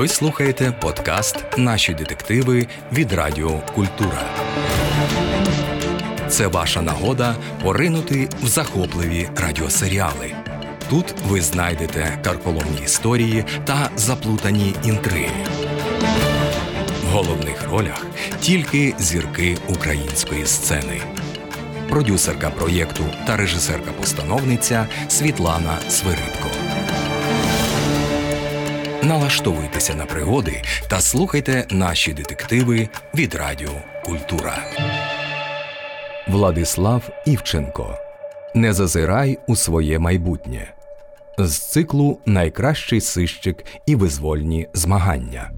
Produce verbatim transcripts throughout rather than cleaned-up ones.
Ви слухаєте подкаст «Наші детективи» від Радіо Культура. Це ваша нагода поринути в захопливі радіосеріали. Тут ви знайдете карколомні історії та заплутані інтриги. В головних ролях тільки зірки української сцени. Продюсерка проєкту та режисерка-постановниця Світлана Свиридко. Налаштовуйтеся на пригоди та слухайте «Наші детективи» від Радіо Культура. Владислав Івченко. «Не зазирай у своє майбутнє» з циклу «Найкращий сищик і визвольні змагання».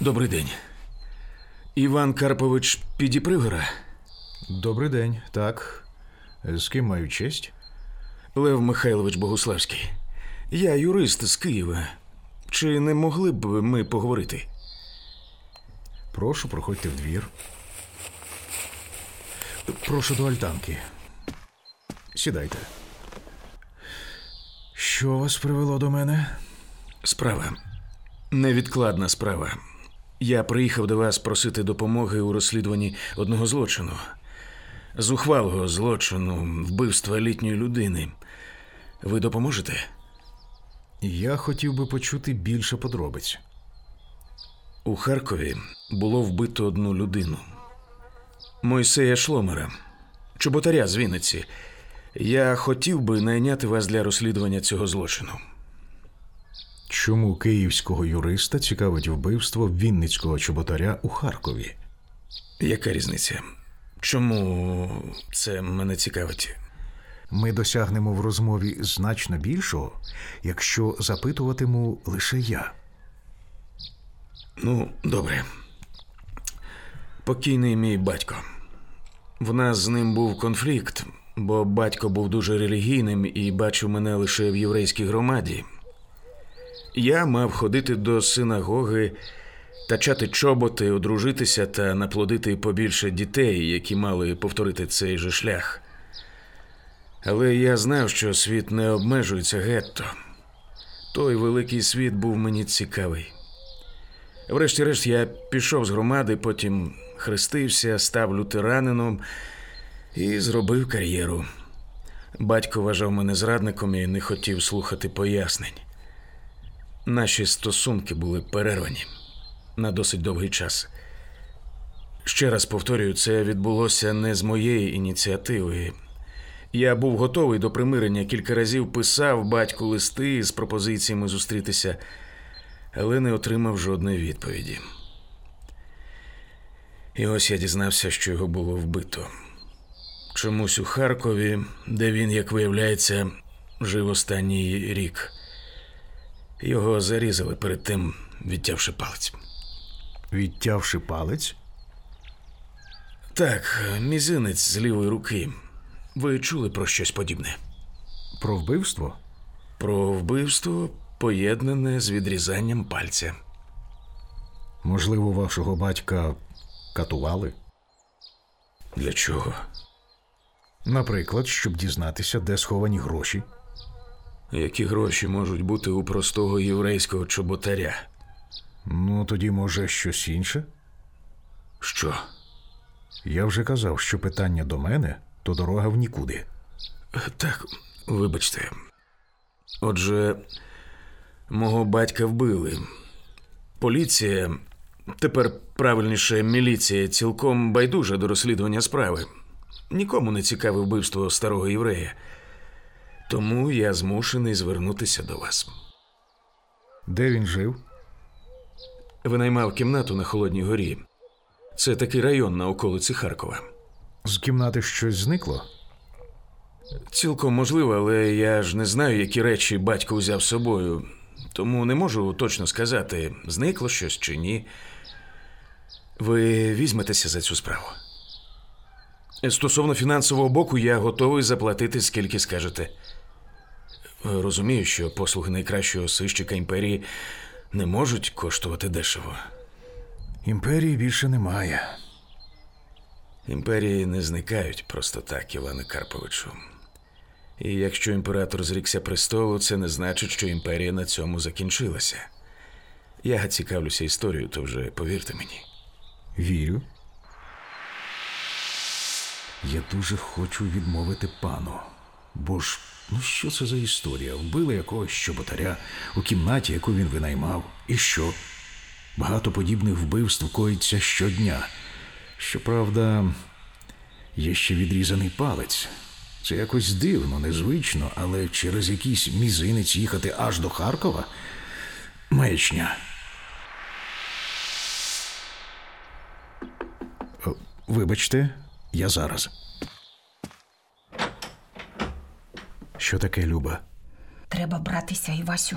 Добрий день. Іван Карпович Підіпригора? Добрий день, так. З ким маю честь? Лев Михайлович Богуславський. Я юрист з Києва. Чи не могли б ми поговорити? Прошу, проходьте в двір. Прошу до альтанки. Сідайте. Що вас привело до мене? Справа. Невідкладна справа. Я приїхав до вас просити допомоги у розслідуванні одного злочину. Зухвалого злочину, вбивства літньої людини. Ви допоможете? Я хотів би почути більше подробиць. У Харкові було вбито одну людину. Мойсея Шломера, чоботаря з Вінниці. Я хотів би найняти вас для розслідування цього злочину. Чому київського юриста цікавить вбивство вінницького чоботаря у Харкові? Яка різниця? Чому це мене цікавить? Ми досягнемо в розмові значно більшого, якщо запитуватиму лише я. Ну, добре. Покійний мій батько. В нас з ним був конфлікт, бо батько був дуже релігійним і бачив мене лише в єврейській громаді. Я мав ходити до синагоги, тачати чоботи, одружитися та наплодити побільше дітей, які мали повторити цей же шлях. Але я знав, що світ не обмежується гетто. Той великий світ був мені цікавий. Врешті-решт я пішов з громади, потім хрестився, став лютеранином і зробив кар'єру. Батько вважав мене зрадником і не хотів слухати пояснень. Наші стосунки були перервані на досить довгий час. Ще раз повторюю, це відбулося не з моєї ініціативи. Я був готовий до примирення, кілька разів писав батьку листи з пропозиціями зустрітися, але не отримав жодної відповіді. І ось я дізнався, що його було вбито. Чомусь у Харкові, де він, як виявляється, жив останній рік. Його зарізали перед тим, відтявши палець. Відтявши палець? Так, мізинець з лівої руки. Ви чули про щось подібне? Про вбивство? Про вбивство, поєднане з відрізанням пальця. Можливо, вашого батька катували? Для чого? Наприклад, щоб дізнатися, де сховані гроші. Які гроші можуть бути у простого єврейського чоботаря? Ну, тоді, може, щось інше? Що? Я вже казав, що питання до мене – то дорога в нікуди. Так, вибачте. Отже, мого батька вбили. Поліція, тепер правильніше міліція, цілком байдужа до розслідування справи. Нікому не цікаве вбивство старого єврея. Тому я змушений звернутися до вас. Де він жив? Винаймав кімнату на Холодній горі. Це такий район на околиці Харкова. З кімнати щось зникло? Цілком можливо, але я ж не знаю, які речі батько взяв з собою. Тому не можу точно сказати, зникло щось чи ні. Ви візьметеся за цю справу. Стосовно фінансового боку, я готовий заплатити, скільки скажете. Розумію, що послуги найкращого сищика імперії не можуть коштувати дешево. Імперії більше немає. Імперії не зникають просто так, Іване Карповичу. І якщо імператор зрікся престолу, це не значить, що імперія на цьому закінчилася. Я цікавлюся історією, то вже повірте мені. Вірю. Я дуже хочу відмовити пану. Бо ж, ну що це за історія? Вбили якогось чоботаря у кімнаті, яку він винаймав. І що? Багато подібних вбивств коїться щодня. Щоправда, є ще відрізаний палець. Це якось дивно, незвично, але через якийсь мізинець їхати аж до Харкова? Маячня. Вибачте, я зараз. Що таке, Люба? Треба братися, Івасю.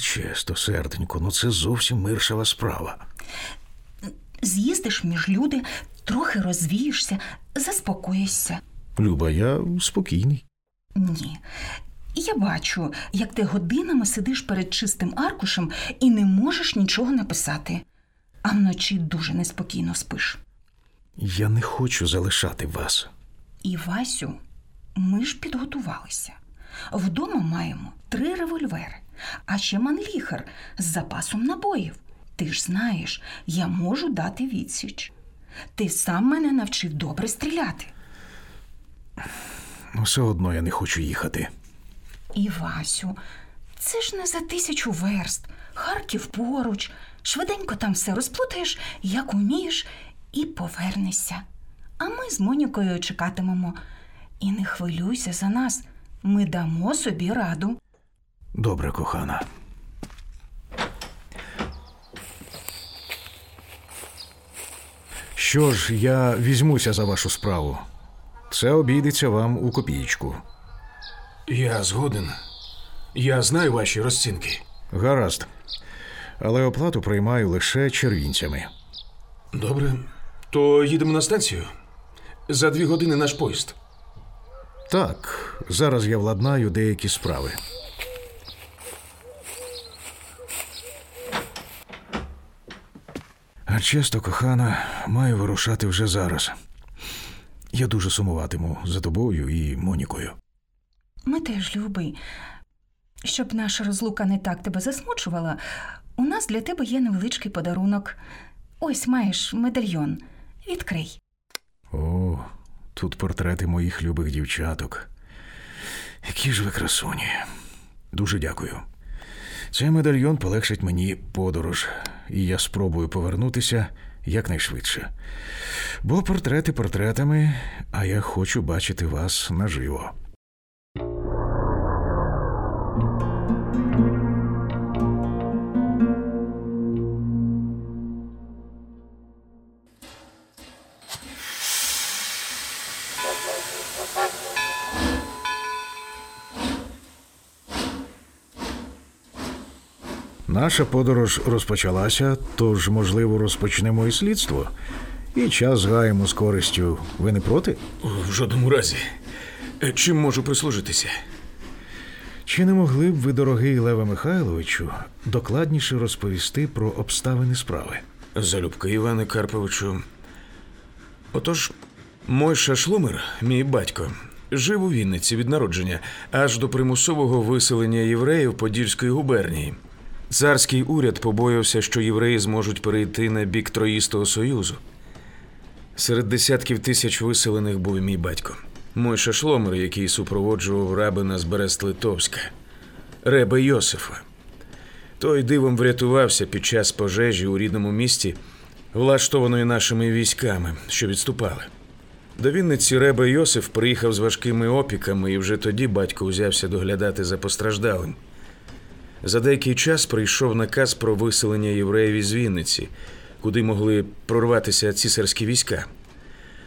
Чесно, серденько, ну це зовсім миршава справа. З'їздиш між люди, трохи розвієшся, заспокоїшся. Люба, я спокійний. Ні. Я бачу, як ти годинами сидиш перед чистим аркушем і не можеш нічого написати. А вночі дуже неспокійно спиш. Я не хочу залишати вас. Івасю, ми ж підготувалися. Вдома маємо три револьвери, а ще манліхер з запасом набоїв. Ти ж знаєш, я можу дати відсіч. Ти сам мене навчив добре стріляти. Ну, все одно я не хочу їхати. Івасю, це ж не за тисячу верст. Харків поруч. Швиденько там все розплутаєш, як умієш, і повернешся. А ми з Монікою чекатимемо. І не хвилюйся за нас. Ми дамо собі раду. Добре, кохана. Що ж, я візьмуся за вашу справу. Це обійдеться вам у копійку. Я згоден. Я знаю ваші розцінки. Гаразд. Але оплату приймаю лише червінцями. Добре. То їдемо на станцію? За дві години наш поїзд. Так. Зараз я владнаю деякі справи. А чесно, кохана, маю вирушати вже зараз. Я дуже сумуватиму за тобою і Монікою. Ми теж, любий. Щоб наша розлука не так тебе засмучувала, у нас для тебе є невеличкий подарунок. Ось маєш медальйон. Відкрий. О, тут портрети моїх любих дівчаток. Які ж ви красуні. Дуже дякую. Цей медальйон полегшить мені подорож, і я спробую повернутися якнайшвидше. Бо портрети портретами, а я хочу бачити вас наживо. Наша подорож розпочалася, тож, можливо, розпочнемо і слідство. І час згаємо з користю. Ви не проти? В жодному разі. Чим можу прислужитися? Чи не могли б ви, дорогий Леве Михайловичу, докладніше розповісти про обставини справи? Залюбки, Іване Карповичу. Отож, Мойша Шлумер, мій батько, жив у Вінниці від народження, аж до примусового виселення євреїв Подільської губернії. Царський уряд побоявся, що євреї зможуть перейти на бік Троїстого Союзу. Серед десятків тисяч виселених був мій батько. Мойша Шломер, який супроводжував рабина з Берест-Литовська. Реба Йосифа. Той дивом врятувався під час пожежі у рідному місті, влаштованої нашими військами, що відступали. До Вінниці Реба Йосиф приїхав з важкими опіками, і вже тоді батько узявся доглядати за постраждалим. За деякий час прийшов наказ про виселення євреїв із Вінниці, куди могли прорватися цісарські війська.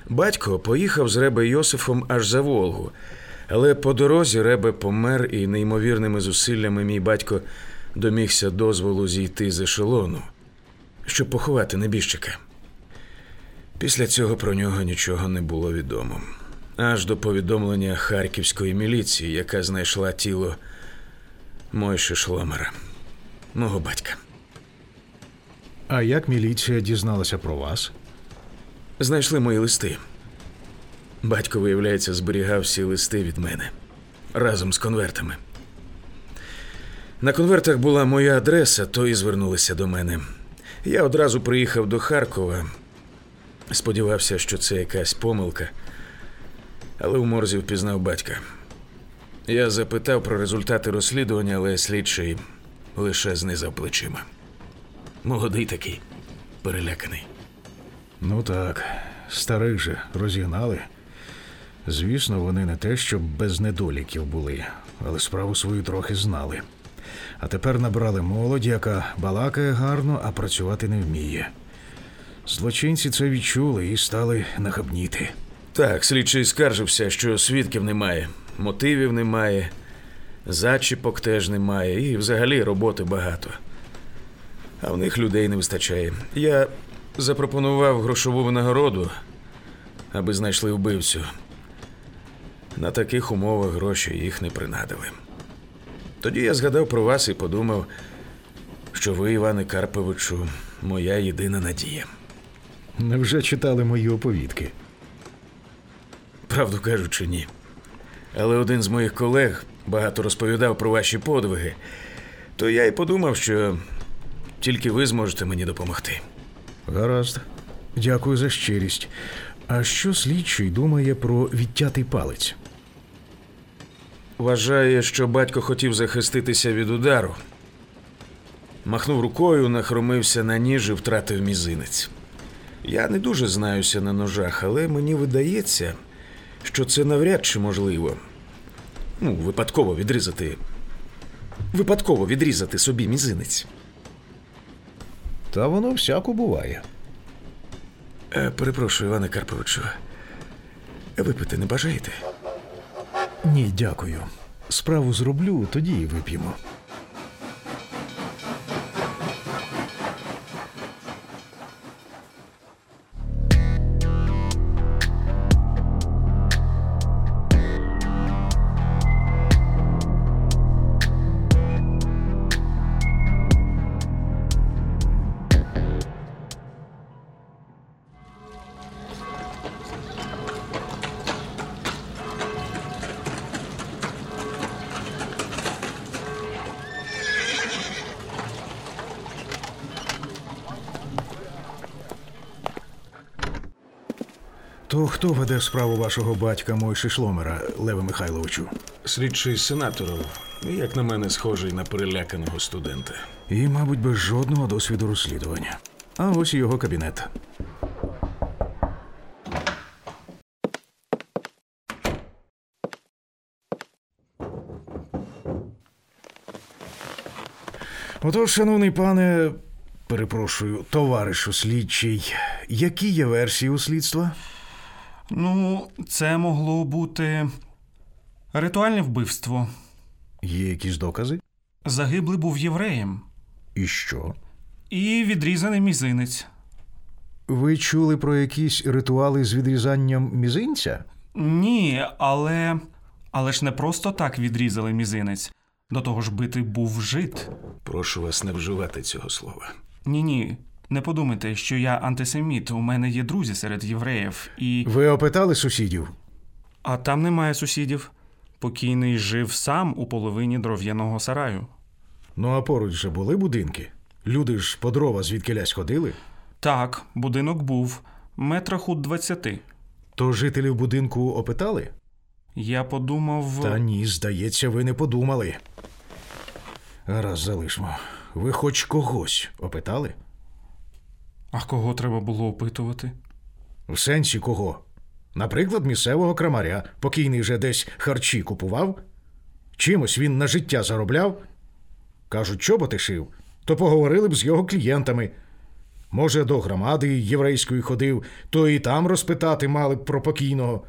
Батько поїхав з Ребе Йосифом аж за Волгу, Але по дорозі Ребе помер, і неймовірними зусиллями мій батько домігся дозволу зійти з ешелону, щоб поховати небіжчика. Після цього про нього нічого не було відомо. Аж до повідомлення харківської міліції, яка знайшла тіло Мойші Шламера, мого батька. А як міліція дізналася про вас? Знайшли мої листи. Батько, виявляється, зберігав всі листи від мене. Разом з конвертами. На конвертах була моя адреса, то і звернулися до мене. Я одразу приїхав до Харкова. Сподівався, що це якась помилка. Але у морзі впізнав батька. Я запитав про результати розслідування, але слідчий лише знизав плечима. Молодий такий, переляканий. Ну так, старих же розігнали. Звісно, вони не те, щоб без недоліків були, але справу свою трохи знали. А тепер набрали молодь, яка балакає гарно, а працювати не вміє. Злочинці це відчули і стали нахабніти. Так, слідчий скаржився, що свідків немає, мотивів немає, зачіпок теж немає і взагалі роботи багато. А в них людей не вистачає. Я запропонував грошову винагороду, аби знайшли вбивцю. На таких умовах гроші їх не принадили. Тоді я згадав про вас і подумав, що ви, Іване Карповичу, моя єдина надія. Невже читали мої оповідки? Правду кажучи, ні. Але один з моїх колег багато розповідав про ваші подвиги, то я й подумав, що тільки ви зможете мені допомогти. Гаразд. Дякую за щирість. А що слідчий думає про відтятий палець? Вважає, що батько хотів захиститися від удару. Махнув рукою, нахромився на ніж і втратив мізинець. Я не дуже знаюся на ножах, але мені видається, що це навряд чи можливо. Ну, випадково відрізати... Випадково відрізати собі мізинець. Та воно всяко буває. Е, перепрошую, Іване Карповичу. Випити не бажаєте? Ні, дякую. Справу зроблю, тоді і вип'ємо. То хто веде справу вашого батька Мойші Шламера, Леве Михайловичу? Слідчий сенатору, як на мене, схожий на переляканого студента. І, мабуть, без жодного досвіду розслідування. А ось і його кабінет. Отож, шановний пане, перепрошую, товаришу слідчий, які є версії у слідства? Ну, це могло бути ритуальне вбивство. Є якісь докази? Загиблий був євреєм. І що? І відрізаний мізинець. Ви чули про якісь ритуали з відрізанням мізинця? Ні, але... Але ж не просто так відрізали мізинець. До того ж битий був жид. Прошу вас не вживати цього слова. Ні-ні. Не подумайте, що я антисеміт. У мене є друзі серед євреїв і... Ви опитали сусідів? А там немає сусідів. Покійний жив сам у половині дров'яного сараю. Ну а поруч же були будинки? Люди ж по дрова звідкилясь ходили? Так, будинок був. Метрах у двадцяти. То жителів будинку опитали? Я подумав... Та ні, здається, ви не подумали. Раз залишмо. Ви хоч когось опитали? А кого треба було опитувати? В сенсі кого? Наприклад, місцевого крамаря. Покійний же десь харчі купував. Чимось він на життя заробляв. Кажуть, чоботи шив. То поговорили б з його клієнтами. Може, до громади єврейської ходив, то і там розпитати мали б про покійного.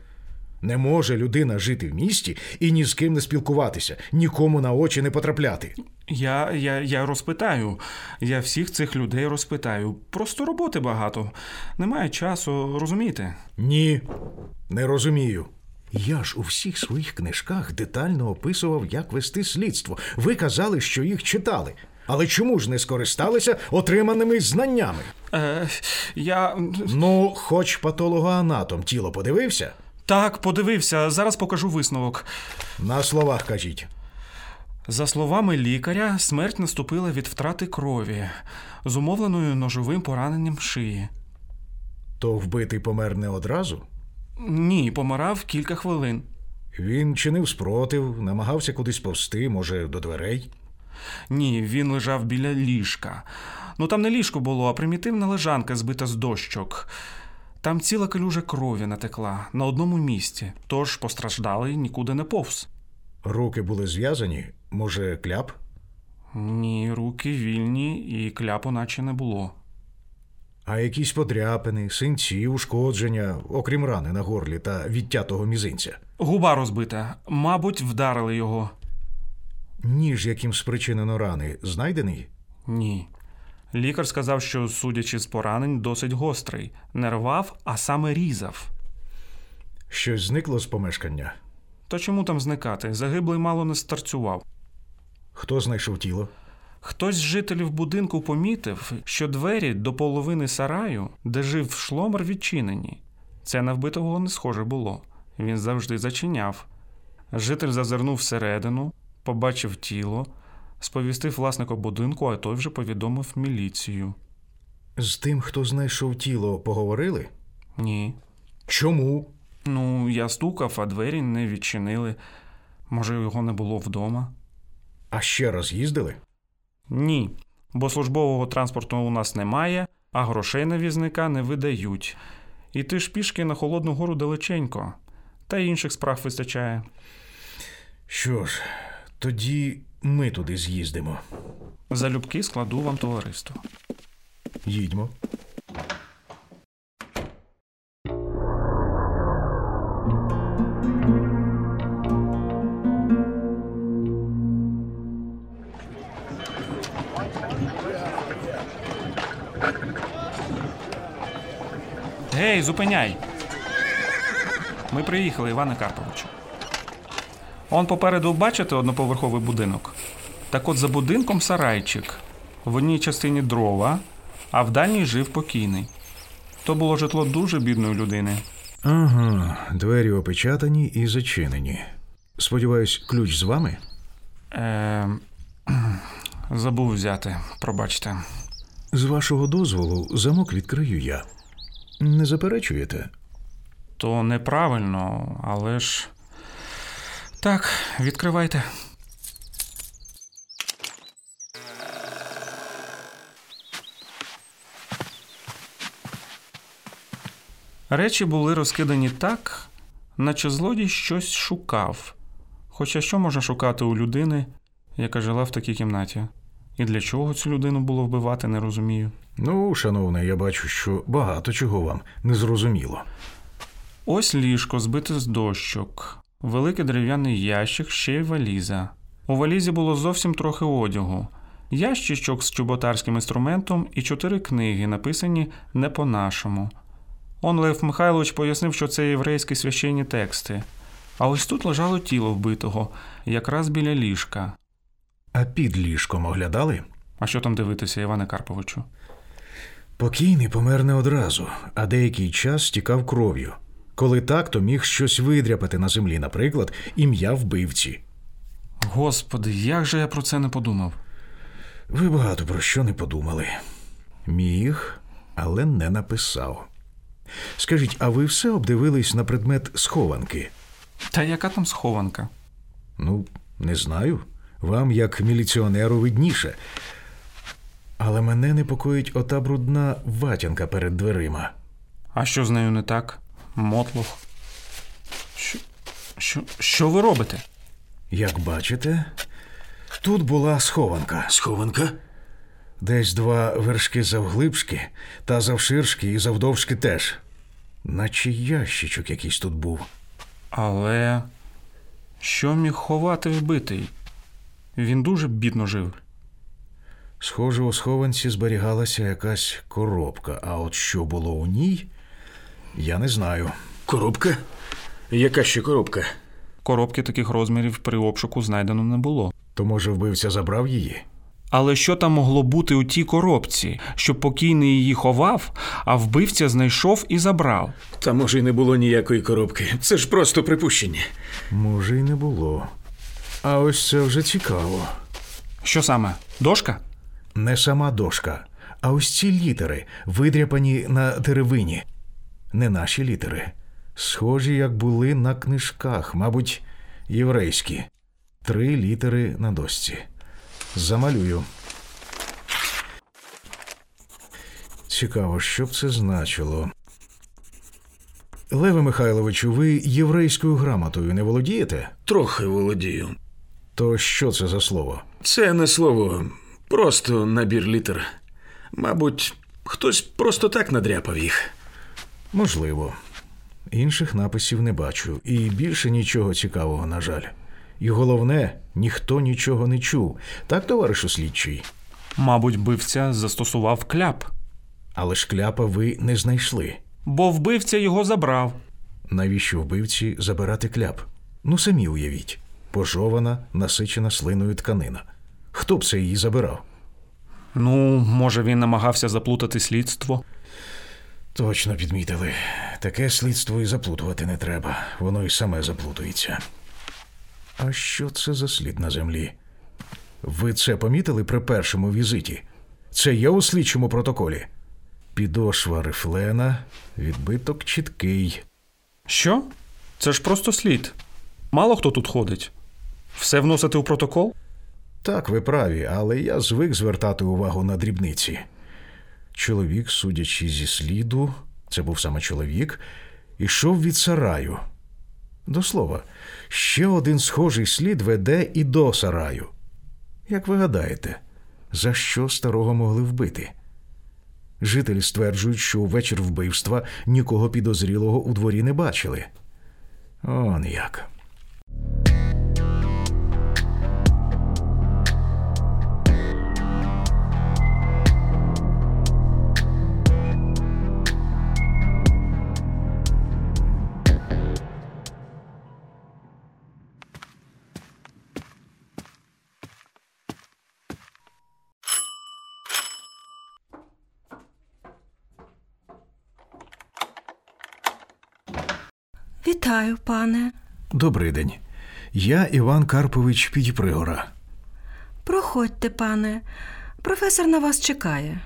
Не може людина жити в місті і ні з ким не спілкуватися, нікому на очі не потрапляти. Я, я, я розпитаю. Я всіх цих людей розпитаю. Просто роботи багато. Немає часу, розумієте? Ні, не розумію. Я ж у всіх своїх книжках детально описував, як вести слідство. Ви казали, що їх читали. Але чому ж не скористалися отриманими знаннями? Е, я... Ну, хоч патологоанатом тіло подивився? Так, подивився. Зараз покажу висновок. На словах кажіть. За словами лікаря, смерть наступила від втрати крові, зумовленою ножовим пораненням шиї. То вбитий помер не одразу? Ні, помирав кілька хвилин. Він чинив спротив, намагався кудись повсти, може, до дверей? Ні, він лежав біля ліжка. Ну, там не ліжко було, а примітивна лежанка, збита з дощок. Там ціла калюжа крові натекла, на одному місці, тож постраждалий нікуди не повз. Руки були зв'язані? Може, кляп? Ні, руки вільні, і кляпу наче не було. А якісь подряпини, синці, ушкодження, окрім рани на горлі та відтятого мізинця? Губа розбита. Мабуть, вдарили його. Ніж, яким спричинено рани, знайдений? Ні. Лікар сказав, що, судячи з поранень, досить гострий. Не рвав, а саме різав. Щось зникло з помешкання? Та чому там зникати? Загиблий мало не старцював. Хто знайшов тіло? Хтось з жителів будинку помітив, що двері до половини сараю, де жив Шломер, відчинені. Це на вбитого не схоже було. Він завжди зачиняв. Житель зазирнув всередину, побачив тіло, сповістив власнику будинку, а той вже повідомив міліцію. З тим, хто знайшов тіло, поговорили? Ні. Чому? Ну, я стукав, а двері не відчинили. Може, його не було вдома. А ще раз їздили? Ні, бо службового транспорту у нас немає, а грошей на візника не видають. Іти ж пішки на Холодну Гору далеченько. Та й інших справ вистачає. Що ж, тоді ми туди з'їздимо. Залюбки складу вам товариство. Їдьмо. Гей, зупиняй! Ми приїхали, Іване Карповичу. Он попереду бачите одноповерховий будинок? Так от за будинком сарайчик. В одній частині дрова, а в дальній жив покійний. То було житло дуже бідної людини. Ага, двері опечатані і зачинені. Сподіваюсь, ключ з вами? Е, забув взяти, пробачте. З вашого дозволу замок відкрию я. Не заперечуєте? То неправильно, але ж... Так, відкривайте. Речі були розкидані так, наче злодій щось шукав. Хоча що може шукати у людини, яка жила в такій кімнаті? І для чого цю людину було вбивати, не розумію. Ну, шановний, я бачу, що багато чого вам не зрозуміло. Ось ліжко, збите з дощок, великий дерев'яний ящик, ще й валіза. У валізі було зовсім трохи одягу. Ящичок з чоботарським інструментом і чотири книги, написані не по-нашому. Он Лев Михайлович пояснив, що це єврейські священні тексти. А ось тут лежало тіло вбитого, якраз біля ліжка. А під ліжком оглядали? А що там дивитися, Іване Карповичу? Покійний помер не одразу, а деякий час стікав кров'ю. Коли так, то міг щось видряпати на землі, наприклад, ім'я вбивці. Господи, як же я про це не подумав? Ви багато про що не подумали. Міг, але не написав. Скажіть, а ви все обдивились на предмет схованки? Та яка там схованка? Ну, не знаю. Вам, як міліціонеру, видніше. Але мене непокоїть ота брудна ватянка перед дверима. А що з нею не так? Мотлох. Що, що, що ви робите? Як бачите, тут була схованка. Схованка? Десь два вершки завглибшки, та завширшки і завдовжки теж. Наче ящичок якийсь тут був. Але що міг ховати вбитий? Він дуже бідно жив. Схоже, у схованці зберігалася якась коробка, а от що було у ній, я не знаю. Коробка? Яка ще коробка? Коробки таких розмірів при обшуку знайдено не було. То, може, вбивця забрав її? Але що там могло бути у тій коробці? Що покійний її ховав, а вбивця знайшов і забрав? Та, може, й не було ніякої коробки. Це ж просто припущення. Може, й не було. А ось це вже цікаво. Що саме? Дошка? Не сама дошка, а ось ці літери, видряпані на деревині. Не наші літери. Схожі, як були на книжках, мабуть, єврейські. Три літери на дошці. Замалюю. Цікаво, що б це значило. Леве Михайловичу, ви єврейською грамотою не володієте? Трохи володію. То що це за слово? Це не слово, просто набір літер. Мабуть, хтось просто так надряпав їх. Можливо. Інших написів не бачу. І більше нічого цікавого, на жаль. І головне, ніхто нічого не чув. Так, товаришу слідчий? Мабуть, вбивця застосував кляп. Але ж кляпа ви не знайшли. Бо вбивця його забрав. Навіщо вбивці забирати кляп? Ну, самі уявіть. Пожована, насичена слиною тканина. Хто б це її забирав? Ну, може, він намагався заплутати слідство? Точно підмітили. Таке слідство і заплутувати не треба. Воно і саме заплутується. А що це за слід на землі? Ви це помітили при першому візиті? Це є у слідчому протоколі? Підошва рифлена, відбиток чіткий. Що? Це ж просто слід. Мало хто тут ходить. Все вносити у протокол? Так, ви праві, але я звик звертати увагу на дрібниці. Чоловік, судячи зі сліду, це був саме чоловік, ішов від сараю. До слова, ще один схожий слід веде і до сараю. Як ви гадаєте, за що старого могли вбити? Жителі стверджують, що у вечір вбивства нікого підозрілого у дворі не бачили. Он як. Вітаю, пане. Добрий день. Я Іван Карпович Підпригора. Проходьте, пане. Професор на вас чекає.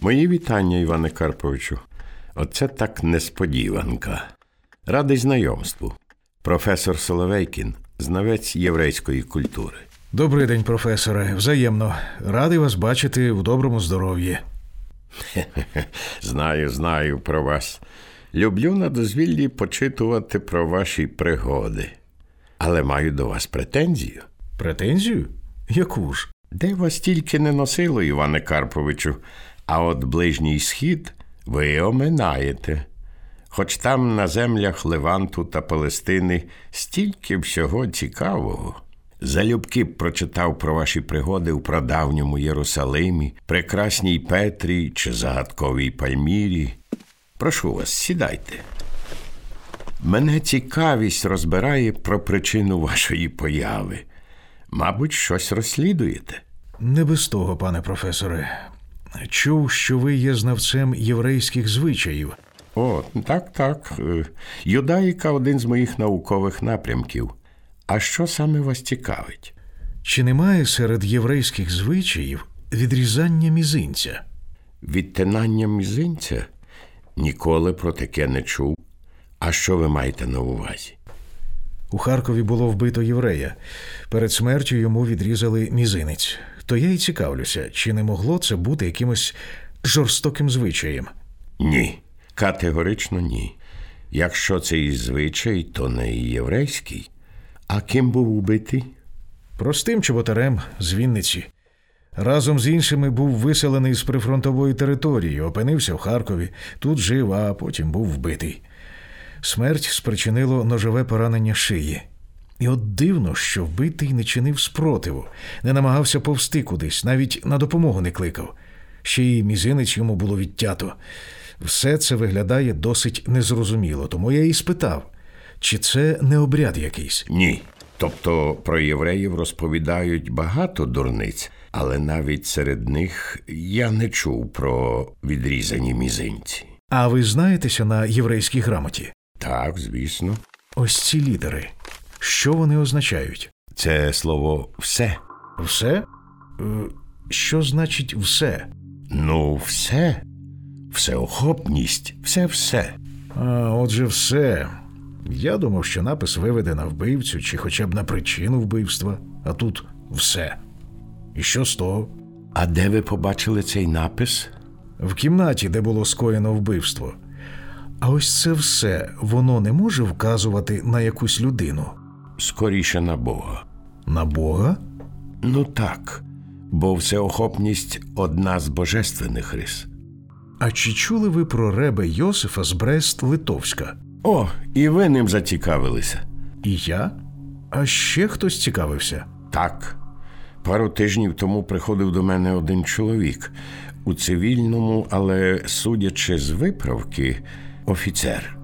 Мої вітання, Іване Карповичу. Оце так несподіванка. Радий знайомству. Професор Соловейкін, знавець єврейської культури. Добрий день, професоре. Взаємно. Радий вас бачити в доброму здоров'ї. Знаю, знаю про вас. Люблю на дозвіллі почитувати про ваші пригоди. Але маю до вас претензію. Претензію? Яку ж? Де вас тільки не носило, Іване Карповичу, а от Ближній Схід ви оминаєте. Хоч там на землях Леванту та Палестини стільки всього цікавого. Залюбки прочитав про ваші пригоди у прадавньому Єрусалимі, прекрасній Петрі чи загадковій Пальмірі. Прошу вас, сідайте. Мене цікавість розбирає про причину вашої появи. Мабуть, щось розслідуєте? Не без того, пане професоре. Чув, що ви є знавцем єврейських звичаїв. О, так, так. Юдаїка – один з моїх наукових напрямків. А що саме вас цікавить? Чи немає серед єврейських звичаїв відрізання мізинця? Відтинання мізинця? Ніколи про таке не чув. А що ви маєте на увазі? У Харкові було вбито єврея. Перед смертю йому відрізали мізинець. То я й цікавлюся, чи не могло це бути якимось жорстоким звичаєм? Ні. Категорично ні. Якщо це і звичай, то не і єврейський. А ким був убитий? Простим чоботарем з Вінниці. Разом з іншими був виселений з прифронтової території, опинився в Харкові, тут жив, а потім був вбитий. Смерть спричинило ножове поранення шиї. І от дивно, що вбитий не чинив спротиву, не намагався повсти кудись, навіть на допомогу не кликав. Ще й мізинець йому було відтято. Все це виглядає досить незрозуміло, тому я і спитав, чи це не обряд якийсь? Ні. Тобто про євреїв розповідають багато дурниць, але навіть серед них я не чув про відрізані мізинці. А ви знаєтеся на єврейській грамоті? Так, звісно. Ось ці літери. Що вони означають? Це слово «все». Все? Що значить «все»? Ну, все. Всеохопність. Все-все. А, отже, все. Я думав, що напис виведе на вбивцю, чи хоча б на причину вбивства. А тут все. І що з того? А де ви побачили цей напис? В кімнаті, де було скоєно вбивство. А ось це все, воно не може вказувати на якусь людину? Скоріше на Бога. На Бога? Ну так, бо всеохопність – одна з божественних рис. А чи чули ви про ребе Йосифа з Брест-Литовська? О, і ви ним зацікавилися. І я? А ще хтось цікавився? Так. Пару тижнів тому приходив до мене один чоловік. У цивільному, але, судячи з виправки, офіцер.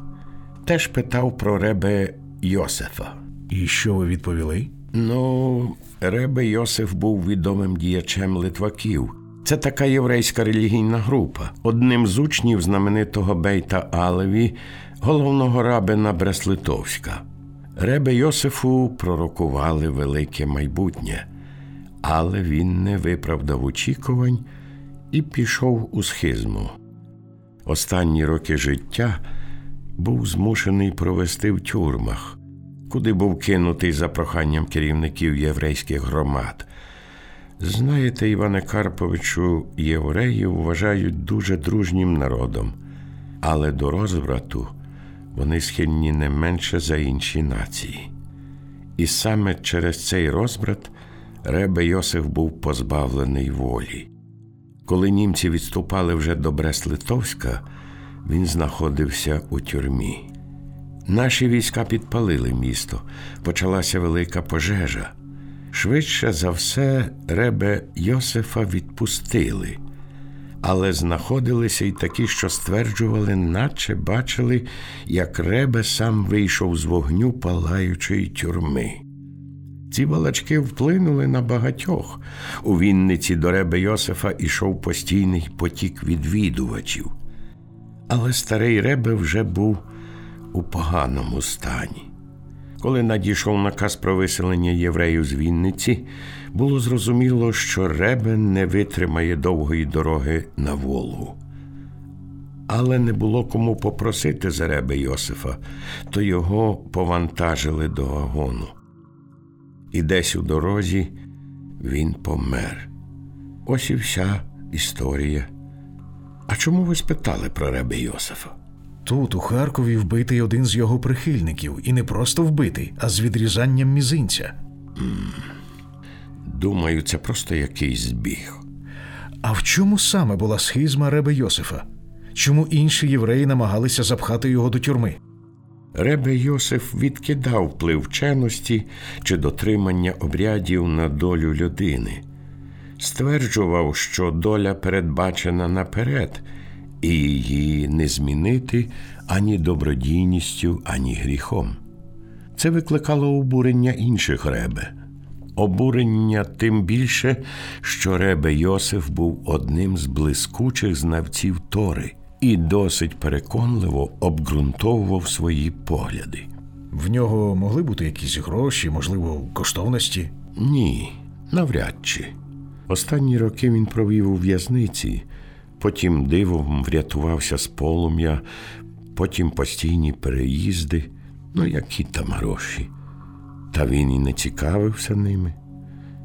Теж питав про ребе Йосифа. І що ви відповіли? Ну, ребе Йосиф був відомим діячем литваків. Це така єврейська релігійна група. Одним з учнів знаменитого Бейта Алеві, головного рабина Брест-Литовська. Ребе Йосифу пророкували велике майбутнє, але він не виправдав очікувань і пішов у схизму. Останні роки життя був змушений провести в тюрмах, куди був кинутий за проханням керівників єврейських громад. Знаєте, Іване Карповичу, євреїв вважають дуже дружнім народом, але до розврату вони схильні не менше за інші нації. І саме через цей розбрат ребе Йосиф був позбавлений волі. Коли німці відступали вже до Брест-Литовська, він знаходився у тюрмі. Наші війська підпалили місто, почалася велика пожежа. Швидше за все, ребе Йосифа відпустили, але знаходилися й такі, що стверджували, наче бачили, як ребе сам вийшов з вогню палаючої тюрми. Ці балачки вплинули на багатьох. У Вінниці до ребе Йосифа ішов постійний потік відвідувачів. Але старий ребе вже був у поганому стані. Коли надійшов наказ про виселення євреїв з Вінниці, було зрозуміло, що ребе не витримає довгої дороги на Волгу. Але не було кому попросити за ребе Йосифа, то його повантажили до вагону. І десь у дорозі він помер. Ось і вся історія. А чому ви спитали про ребе Йосифа? Тут, у Харкові, вбитий один з його прихильників. І не просто вбитий, а з відрізанням мізинця. Mm. Думаю, це просто якийсь збіг. А в чому саме була схизма ребе Йосифа? Чому інші євреї намагалися запхати його до тюрми? Ребе Йосиф відкидав вплив вченості чи дотримання обрядів на долю людини. Стверджував, що доля передбачена наперед – і її не змінити ані добродійністю, ані гріхом. Це викликало обурення інших ребе. Обурення тим більше, що ребе Йосиф був одним з блискучих знавців Тори і досить переконливо обґрунтовував свої погляди. В нього могли бути якісь гроші, можливо, коштовності? Ні, навряд чи. Останні роки він провів у в'язниці, потім дивом врятувався з полум'я, потім постійні переїзди, ну які там гроші. Та він і не цікавився ними.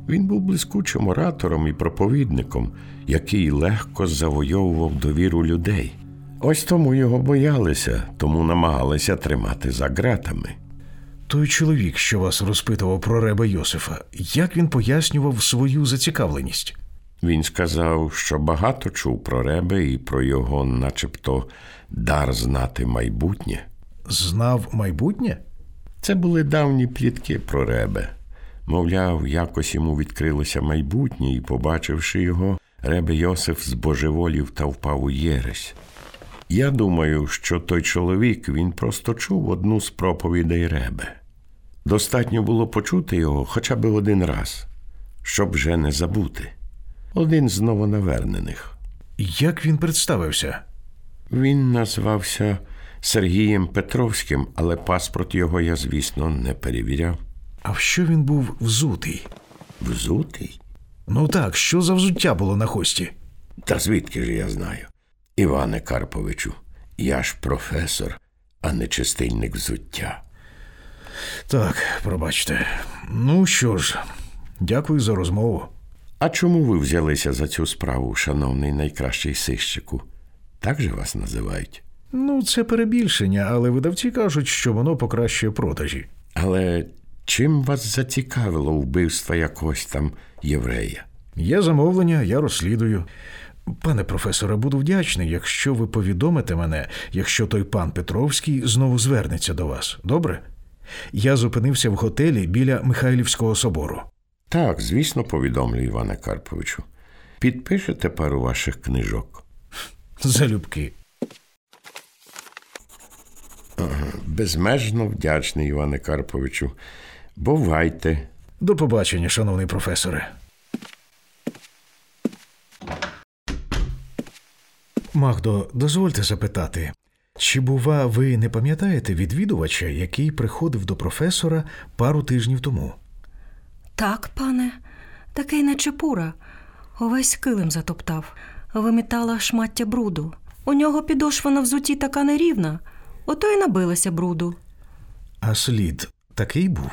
Він був блискучим оратором і проповідником, який легко завойовував довіру людей. Ось тому його боялися, тому намагалися тримати за ґратами. Той чоловік, що вас розпитував про ребе Йосифа, як він пояснював свою зацікавленість? Він сказав, що багато чув про Ребе і про його начебто дар знати майбутнє. Знав майбутнє? Це були давні плітки про Ребе. Мовляв, якось йому відкрилося майбутнє, і, побачивши його, Ребе Йосиф збожеволів та впав у єресь. Я думаю, що той чоловік, він просто чув одну з проповідей Ребе. Достатньо було почути його хоча б один раз, щоб вже не забути. Один з новонавернених. Як він представився? Він назвався Сергієм Петровським, але паспорт його я, звісно, не перевіряв. А в що він був взутий? Взутий? Ну так, що за взуття було на хості? Та звідки ж я знаю? Іване Карповичу, я ж професор, а не чистильник взуття. Так, пробачте. Ну що ж, дякую за розмову. А чому ви взялися за цю справу, шановний найкращий сищику? Так же вас називають? Ну, це перебільшення, але видавці кажуть, що воно покращує продажі. Але чим вас зацікавило вбивство якогось там єврея? Є замовлення, я розслідую. Пане професоре, буду вдячний, якщо ви повідомите мене, якщо той пан Петровський знову звернеться до вас. Добре? Я зупинився в готелі біля Михайлівського собору. Так, звісно, повідомлю, Іване Карповичу. Підпишете пару ваших книжок? Залюбки. Безмежно вдячний, Іване Карповичу. Бувайте. До побачення, шановний професоре. Магдо, дозвольте запитати, чи, бува, ви не пам'ятаєте відвідувача, який приходив до професора пару тижнів тому? Так, пане. Такий наче пура. Увесь килим затоптав. Вимітала шмаття бруду. У нього підошва на взуті така нерівна. Ото й набилася бруду. А слід такий був?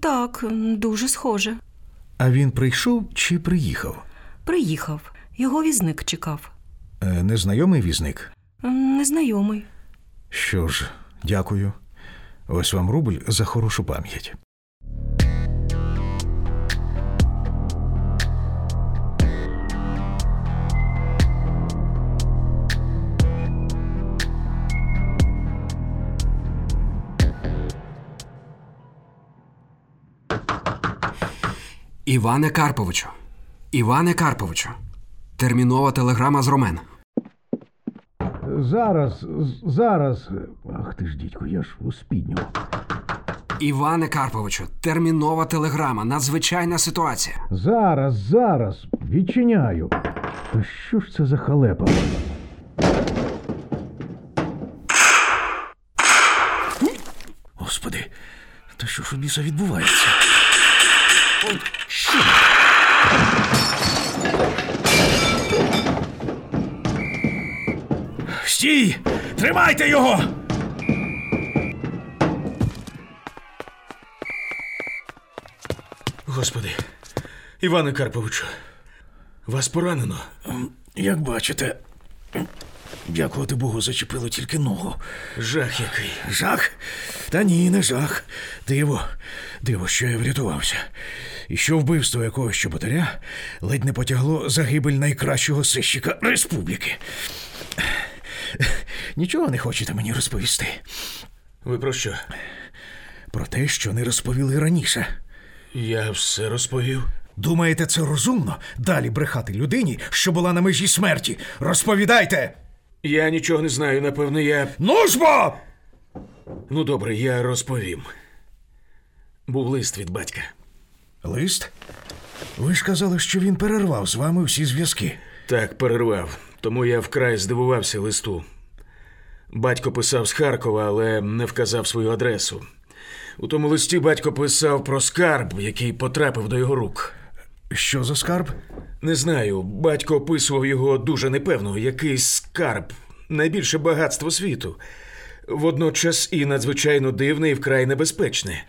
Так, дуже схоже. А він прийшов чи приїхав? Приїхав. Його візник чекав. Е, незнайомий візник? Незнайомий. Що ж, дякую. Ось вам рубль за хорошу пам'ять. Іване Карповичу, Іване Карповичу, термінова телеграма з Ромена. Зараз, зараз, ах ти ж, дідько, я ж успіднював. Іване Карповичу, термінова телеграма, надзвичайна ситуація. Зараз, зараз, відчиняю. Та що ж це за халепа? Господи, та що ж у біса відбувається? Ой, що? Стій! Тримайте його! Господи, Іване Карповичу, вас поранено? Як бачите, дякувати Богу, зачепило тільки ногу. Жах який. Жах? Та ні, не жах. Диво, диво, що я врятувався. І що вбивство якогось чоботаря ледь не потягло загибель найкращого сищика республіки. Нічого не хочете мені розповісти? Ви про що? Про те, що не розповіли раніше. Я все розповів. Думаєте, це розумно? Далі брехати людині, що була на межі смерті. Розповідайте! Я нічого не знаю, напевно, я... Ну ж бо! Ну добре, я розповім. Був лист від батька. Лист? Ви ж казали, що він перервав з вами всі зв'язки. Так, перервав. Тому я вкрай здивувався листу. Батько писав з Харкова, але не вказав свою адресу. У тому листі батько писав про скарб, який потрапив до його рук. Що за скарб? Не знаю. Батько описував його дуже непевно. Якийсь скарб. Найбільше багатство світу. Водночас і надзвичайно дивне, і вкрай небезпечне.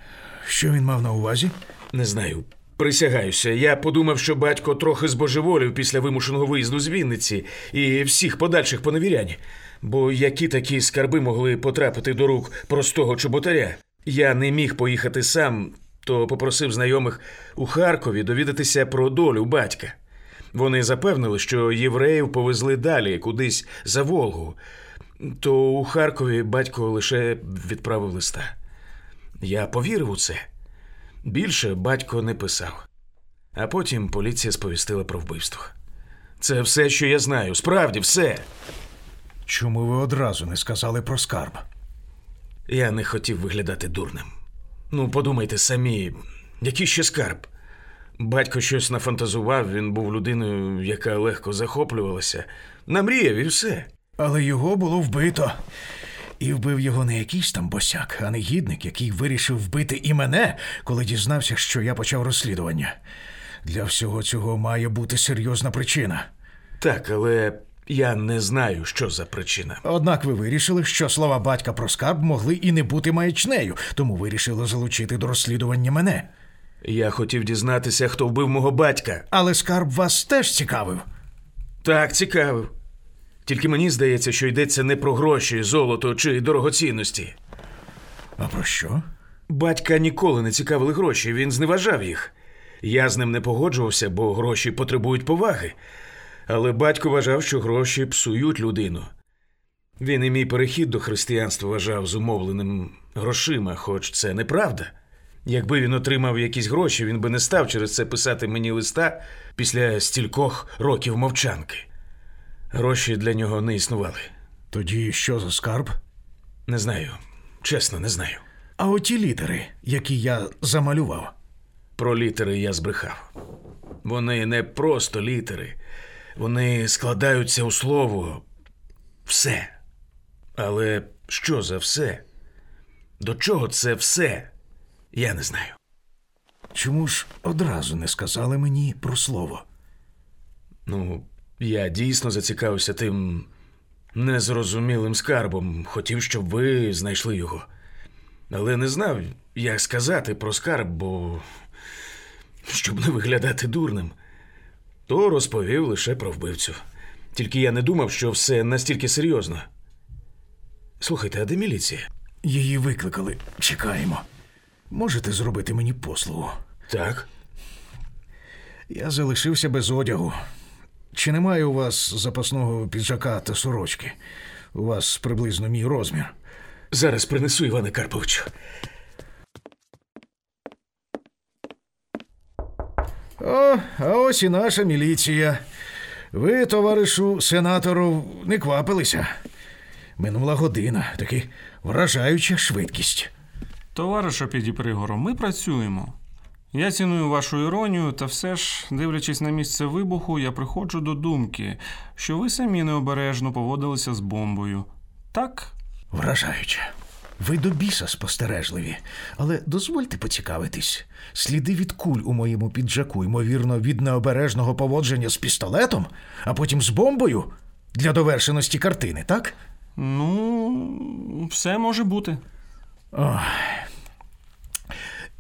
Що він мав на увазі? Не знаю. Присягаюся. Я подумав, що батько трохи збожеволів після вимушеного виїзду з Вінниці і всіх подальших поневірянь. Бо які такі скарби могли потрапити до рук простого чоботаря? Я не міг поїхати сам, то попросив знайомих у Харкові довідатися про долю батька. Вони запевнили, що євреїв повезли далі, кудись за Волгу. То у Харкові батько лише відправив листа. Я повірив у це. Більше батько не писав. А потім поліція сповістила про вбивство. Це все, що я знаю. Справді, все. Чому ви одразу не сказали про скарб? Я не хотів виглядати дурним. Ну, подумайте самі, який ще скарб? Батько щось нафантазував, він був людиною, яка легко захоплювалася. Намріяв і все. Але його було вбито. І вбив його не якийсь там босяк, а негідник, який вирішив вбити і мене, коли дізнався, що я почав розслідування. Для всього цього має бути серйозна причина. Так, але я не знаю, що за причина. Однак ви вирішили, що слова батька про скарб могли і не бути маячнею, тому вирішили залучити до розслідування мене. Я хотів дізнатися, хто вбив мого батька. Але скарб вас теж цікавив? Так, цікавив. Тільки мені здається, що йдеться не про гроші, золото чи дорогоцінності. А про що? Батька ніколи не цікавили гроші, він зневажав їх. Я з ним не погоджувався, бо гроші потребують поваги. Але батько вважав, що гроші псують людину. Він і мій перехід до християнства вважав зумовленим грошима, хоч це неправда. Якби він отримав якісь гроші, він би не став через це писати мені листа після стількох років мовчанки. Гроші для нього не існували. Тоді що за скарб? Не знаю. Чесно, не знаю. А оті літери, які я замалював? Про літери я збрехав. Вони не просто літери. Вони складаються у слово «все». Але що за все? До чого це все? Я не знаю. Чому ж одразу не сказали мені про слово? Ну, я дійсно зацікавився тим незрозумілим скарбом. Хотів, щоб ви знайшли його. Але не знав, як сказати про скарб, бо... щоб не виглядати дурним. То розповів лише про вбивцю. Тільки я не думав, що все настільки серйозно. Слухайте, а де міліція? Її викликали. Чекаємо. Можете зробити мені послугу? Так. Я залишився без одягу. Чи немає у вас запасного піджака та сорочки? У вас приблизно мій розмір. Зараз принесу, Іване Карповичу. О, а ось і наша міліція. Ви, товаришу сенатору, не квапилися. Минула година. Таки вражаюча швидкість. Товаришу Підіпригоро, ми працюємо. Я ціную вашу іронію, та все ж, дивлячись на місце вибуху, я приходжу до думки, що ви самі необережно поводилися з бомбою. Так? Вражаюче. Ви до біса спостережливі, але дозвольте поцікавитись. Сліди від куль у моєму піджаку, ймовірно, від необережного поводження з пістолетом, а потім з бомбою для довершеності картини, так? Ну, все може бути. Ох...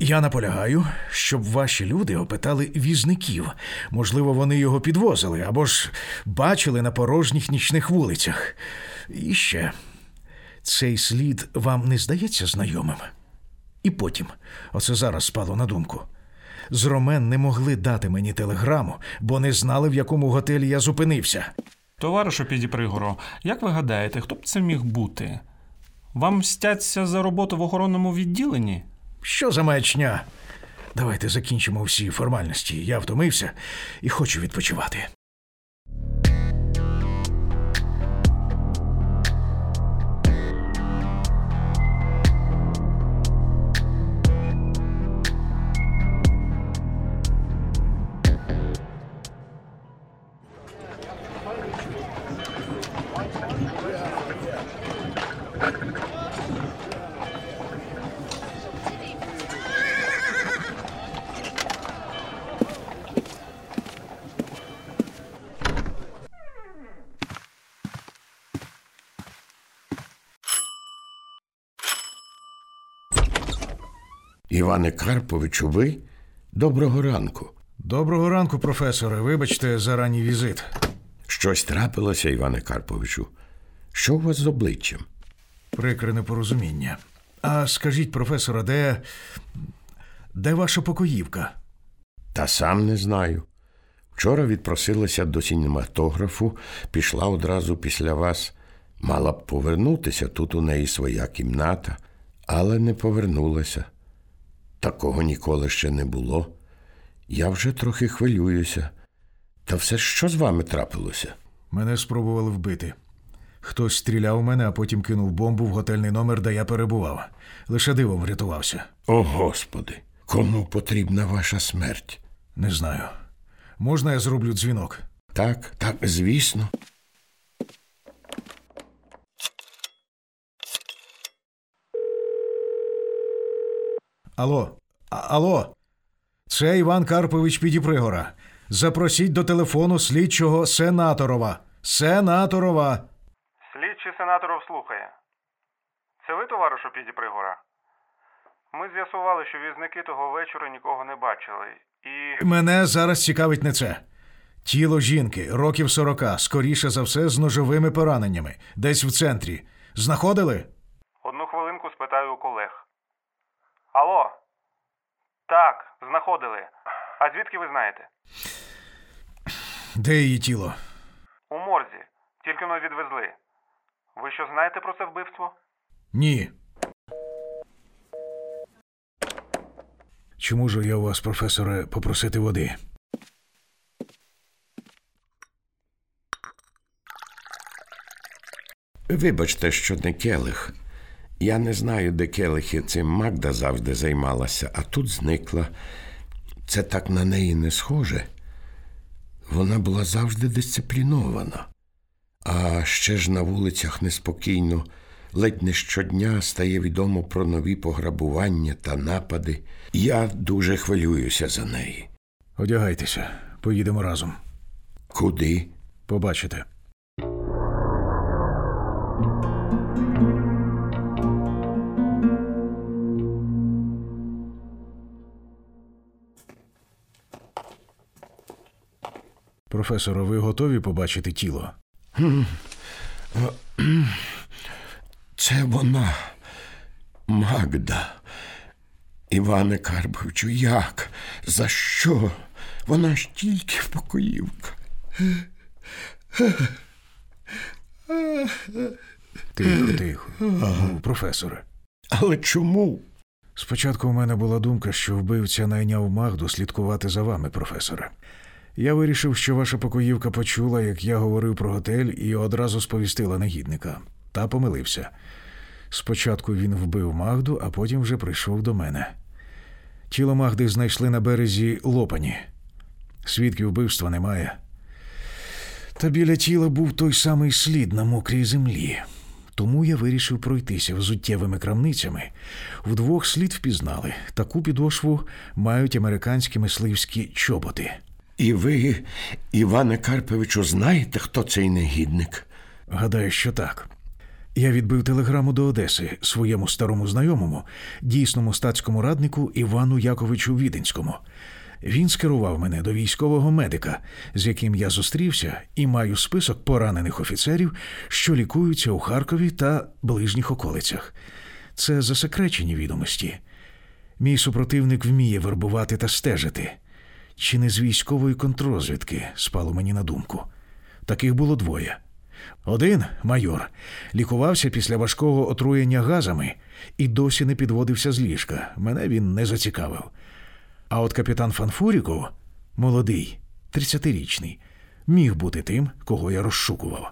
Я наполягаю, щоб ваші люди опитали візників. Можливо, вони його підвозили, або ж бачили на порожніх нічних вулицях. І ще, цей слід вам не здається знайомим? І потім, оце зараз спало на думку, з Ромен не могли дати мені телеграму, бо не знали, в якому готелі я зупинився. Товаришу Підіпригоро, як ви гадаєте, хто б це міг бути? Вам мстяться за роботу в охоронному відділенні? Що за маячня? Давайте закінчимо всі формальності. Я втомився і хочу відпочивати. Іване Карповичу, ви? Доброго ранку. Доброго ранку, професоре. Вибачте за ранній візит. Щось трапилося, Іване Карповичу. Що у вас з обличчям? Прикре непорозуміння. А скажіть, професора, де... Де ваша покоївка? Та сам не знаю. Вчора відпросилася до кінематографу, пішла одразу після вас. Мала б повернутися, тут у неї своя кімната, але не повернулася. Такого ніколи ще не було. Я вже трохи хвилююся. Та все ж що з вами трапилося? Мене спробували вбити. Хтось стріляв у мене, а потім кинув бомбу в готельний номер, де я перебував. Лише дивом врятувався. О, Господи! Кому потрібна ваша смерть? Не знаю. Можна я зроблю дзвінок? Так, так, звісно. Алло, алло, це Іван Карпович Підіпригора. Запросіть до телефону слідчого Сенаторова. Сенаторова! Слідчий Сенаторов слухає. Це ви, товаришу Підіпригора? Ми з'ясували, що візники того вечора нікого не бачили. І... Мене зараз цікавить не це. Тіло жінки, років сорока, скоріше за все, з ножовими пораненнями. Десь в центрі. Знаходили? Одну хвилинку спитаю у колег. Алло? Так, знаходили. А звідки ви знаєте? Де її тіло? У морзі. Тільки ми відвезли. Ви що знаєте про це вбивство? Ні. Чи можу я у вас, професоре, попросити води? Вибачте, що не келих. Я не знаю, де келихи, цим Магда завжди займалася, а тут зникла. Це так на неї не схоже. Вона була завжди дисциплінована. А ще ж на вулицях неспокійно. Ледь не щодня стає відомо про нові пограбування та напади. Я дуже хвилююся за неї. Одягайтеся. Поїдемо разом. Куди? Побачите. Професоро, ви готові побачити тіло? Це вона, Магда. Іване Карповичу, як? За що? Вона ж тільки покоївка. Тихо, тихо. Ага. Професоре. Але чому? Спочатку у мене була думка, що вбивця найняв Магду слідкувати за вами, професоре. Я вирішив, що ваша покоївка почула, як я говорив про готель, і одразу сповістила негідника. Та помилився. Спочатку він вбив Магду, а потім вже прийшов до мене. Тіло Магди знайшли на березі Лопані. Свідків вбивства немає. Та біля тіла був той самий слід на мокрій землі. Тому я вирішив пройтися взуттєвими крамницями. Вдвох слід впізнали. Таку підошву мають американські мисливські чоботи. І ви, Іване Карповичу, знаєте, хто цей негідник? Гадаю, що так. Я відбив телеграму до Одеси своєму старому знайомому, дійсному статському раднику Івану Яковичу Віденському. Він скерував мене до військового медика, з яким я зустрівся і маю список поранених офіцерів, що лікуються у Харкові та ближніх околицях. Це засекречені відомості. Мій супротивник вміє вербувати та стежити. Чи не з військової контррозвідки, спало мені на думку. Таких було двоє. Один, майор, лікувався після важкого отруєння газами і досі не підводився з ліжка. Мене він не зацікавив. А от капітан Фанфуріков, молодий, тридцятирічний, міг бути тим, кого я розшукував.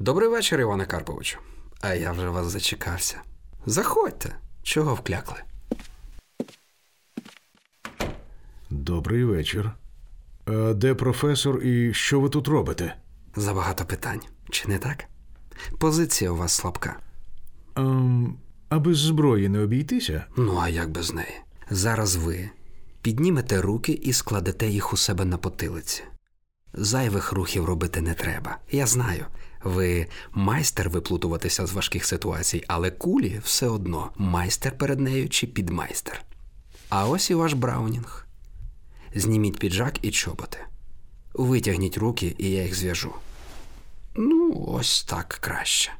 Добрий вечір, Іване Карповичу. А я вже вас зачекався. Заходьте. Чого вклякли? Добрий вечір. А де професор і що ви тут робите? Забагато питань. Чи не так? Позиція у вас слабка. Ем, а без зброї не обійтися? Ну, а як без неї? Зараз ви піднімете руки і складете їх у себе на потилиці. Зайвих рухів робити не треба. Я знаю, ви майстер виплутуватися з важких ситуацій, але кулі все одно майстер перед нею чи підмайстер. А ось і ваш Браунінг. Зніміть піджак і чоботи. Витягніть руки, і я їх зв'яжу. Ну, ось так краще.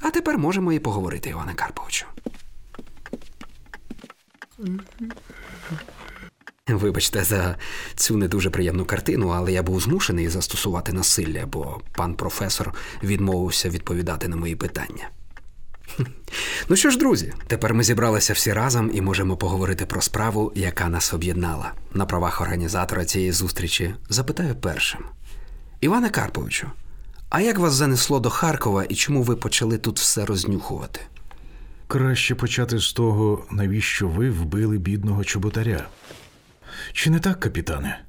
А тепер можемо і поговорити, Іване Карповичу. Вибачте за цю не дуже приємну картину, але я був змушений застосувати насилля, бо пан професор відмовився відповідати на мої питання. Ну що ж, друзі, тепер ми зібралися всі разом і можемо поговорити про справу, яка нас об'єднала. На правах організатора цієї зустрічі запитаю першим. Іване Карповичу, а як вас занесло до Харкова і чому ви почали тут все рознюхувати? Краще почати з того, навіщо ви вбили бідного чоботаря. Чи не так, капітане?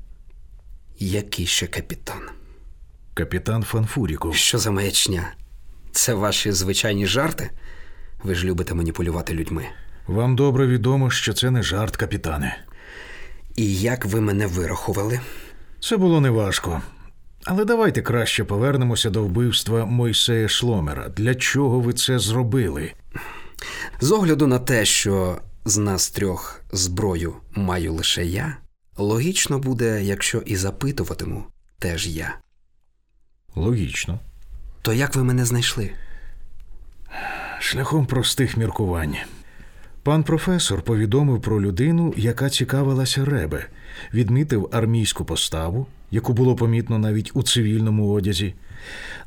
Який ще капітан? Капітан Фанфуріков. Що за маячня? Це ваші звичайні жарти? Ви ж любите маніпулювати людьми. Вам добре відомо, що це не жарт, капітане. І як ви мене вирахували? Це було неважко. Але давайте краще повернемося до вбивства Мойсея Шломера. Для чого ви це зробили? З огляду на те, що з нас трьох зброю маю лише я, логічно буде, якщо і запитуватиму, теж я. Логічно. То як ви мене знайшли? Шляхом простих міркувань. Пан професор повідомив про людину, яка цікавилася Ребе, відмітив армійську поставу, яку було помітно навіть у цивільному одязі.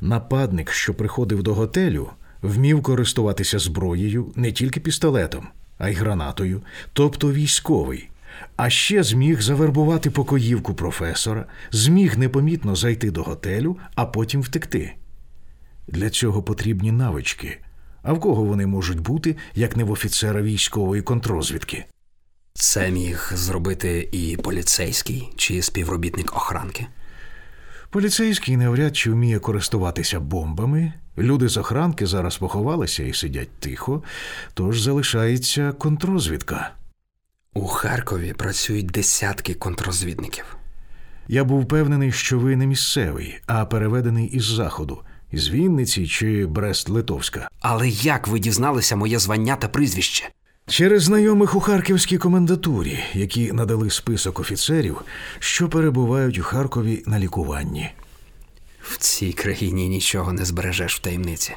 Нападник, що приходив до готелю, вмів користуватися зброєю не тільки пістолетом, а й гранатою, тобто військовий. А ще зміг завербувати покоївку професора, зміг непомітно зайти до готелю, а потім втекти. Для цього потрібні навички. А в кого вони можуть бути, як не в офіцера військової контрозвідки? Це міг зробити і поліцейський, чи співробітник охранки? Поліцейський навряд чи вміє користуватися бомбами. Люди з охранки зараз поховалися і сидять тихо, тож залишається контрозвідка. У Харкові працюють десятки контрозвідників. Я був впевнений, що ви не місцевий, а переведений із Заходу, із Вінниці чи Брест-Литовська. Але як ви дізналися моє звання та прізвище? Через знайомих у харківській комендатурі, які надали список офіцерів, що перебувають у Харкові на лікуванні. В цій країні нічого не збережеш в таємниці.